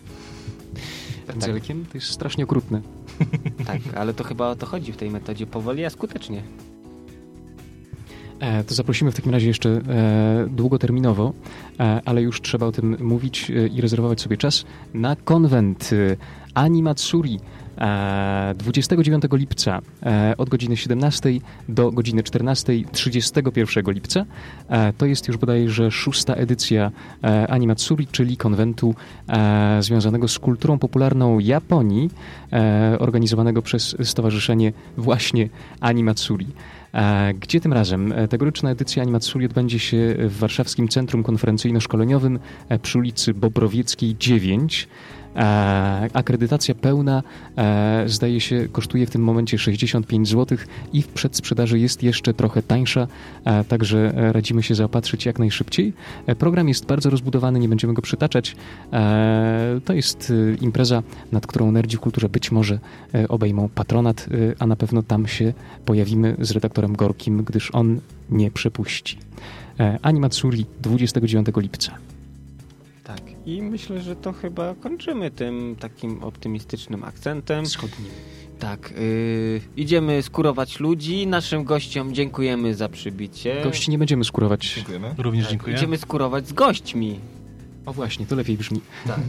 Pędzelkiem? Tak. To jest strasznie okrutne. Tak, ale to chyba o to chodzi w tej metodzie, powoli, a skutecznie. To zaprosimy w takim razie jeszcze długoterminowo, ale już trzeba o tym mówić i rezerwować sobie czas na konwent Animatsuri 29 lipca od godziny 17 do godziny 14 31 lipca. To jest już bodajże 6. edycja Animatsuri, czyli konwentu związanego z kulturą popularną Japonii, organizowanego przez stowarzyszenie właśnie Animatsuri. Gdzie tym razem tegoroczna edycja Animatsuri odbędzie się w warszawskim Centrum Konferencyjno-Szkoleniowym przy ulicy Bobrowieckiej 9. Akredytacja pełna, zdaje się, kosztuje w tym momencie 65 zł i w przedsprzedaży jest jeszcze trochę tańsza, także radzimy się zaopatrzyć jak najszybciej. Program jest bardzo rozbudowany, nie będziemy go przytaczać. To jest impreza, nad którą Nerdzi w Kulturze być może obejmą patronat, a na pewno tam się pojawimy z redaktorem Gorkim, gdyż on nie przepuści. Animatsuri 29 lipca. Tak, i myślę, że to chyba kończymy tym takim optymistycznym akcentem wschodnim. Tak, idziemy skurować ludzi. Naszym gościom dziękujemy za przybicie. Gości nie będziemy skurować. Dziękujemy. Również tak, dziękuję. Idziemy skurować z gośćmi. O właśnie, to lepiej brzmi. Tak.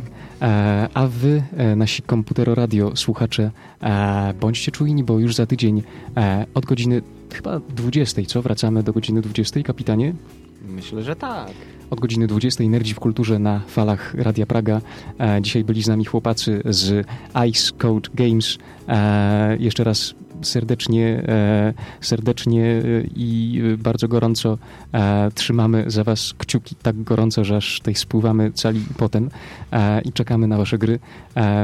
A wy, nasi komputeroradio słuchacze, bądźcie czujni, bo już za tydzień od godziny chyba 20, co? Wracamy do godziny 20, kapitanie? Myślę, że tak. Od godziny 20 Nerdzi w Kulturze na falach Radia Praga. Dzisiaj byli z nami chłopacy z Ice Code Games. Jeszcze raz serdecznie i bardzo gorąco trzymamy za was kciuki, tak gorąco, że aż tutaj spływamy cali potem i czekamy na wasze gry.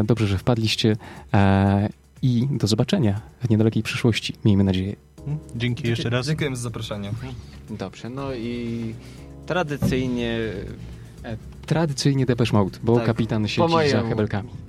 Dobrze, że wpadliście i do zobaczenia w niedalekiej przyszłości, miejmy nadzieję. Dzięki jeszcze raz. Dziękujemy za zaproszenie. Dobrze, no i tradycyjnie Depeche Mode, bo tak, kapitan siedzi za hebelkami.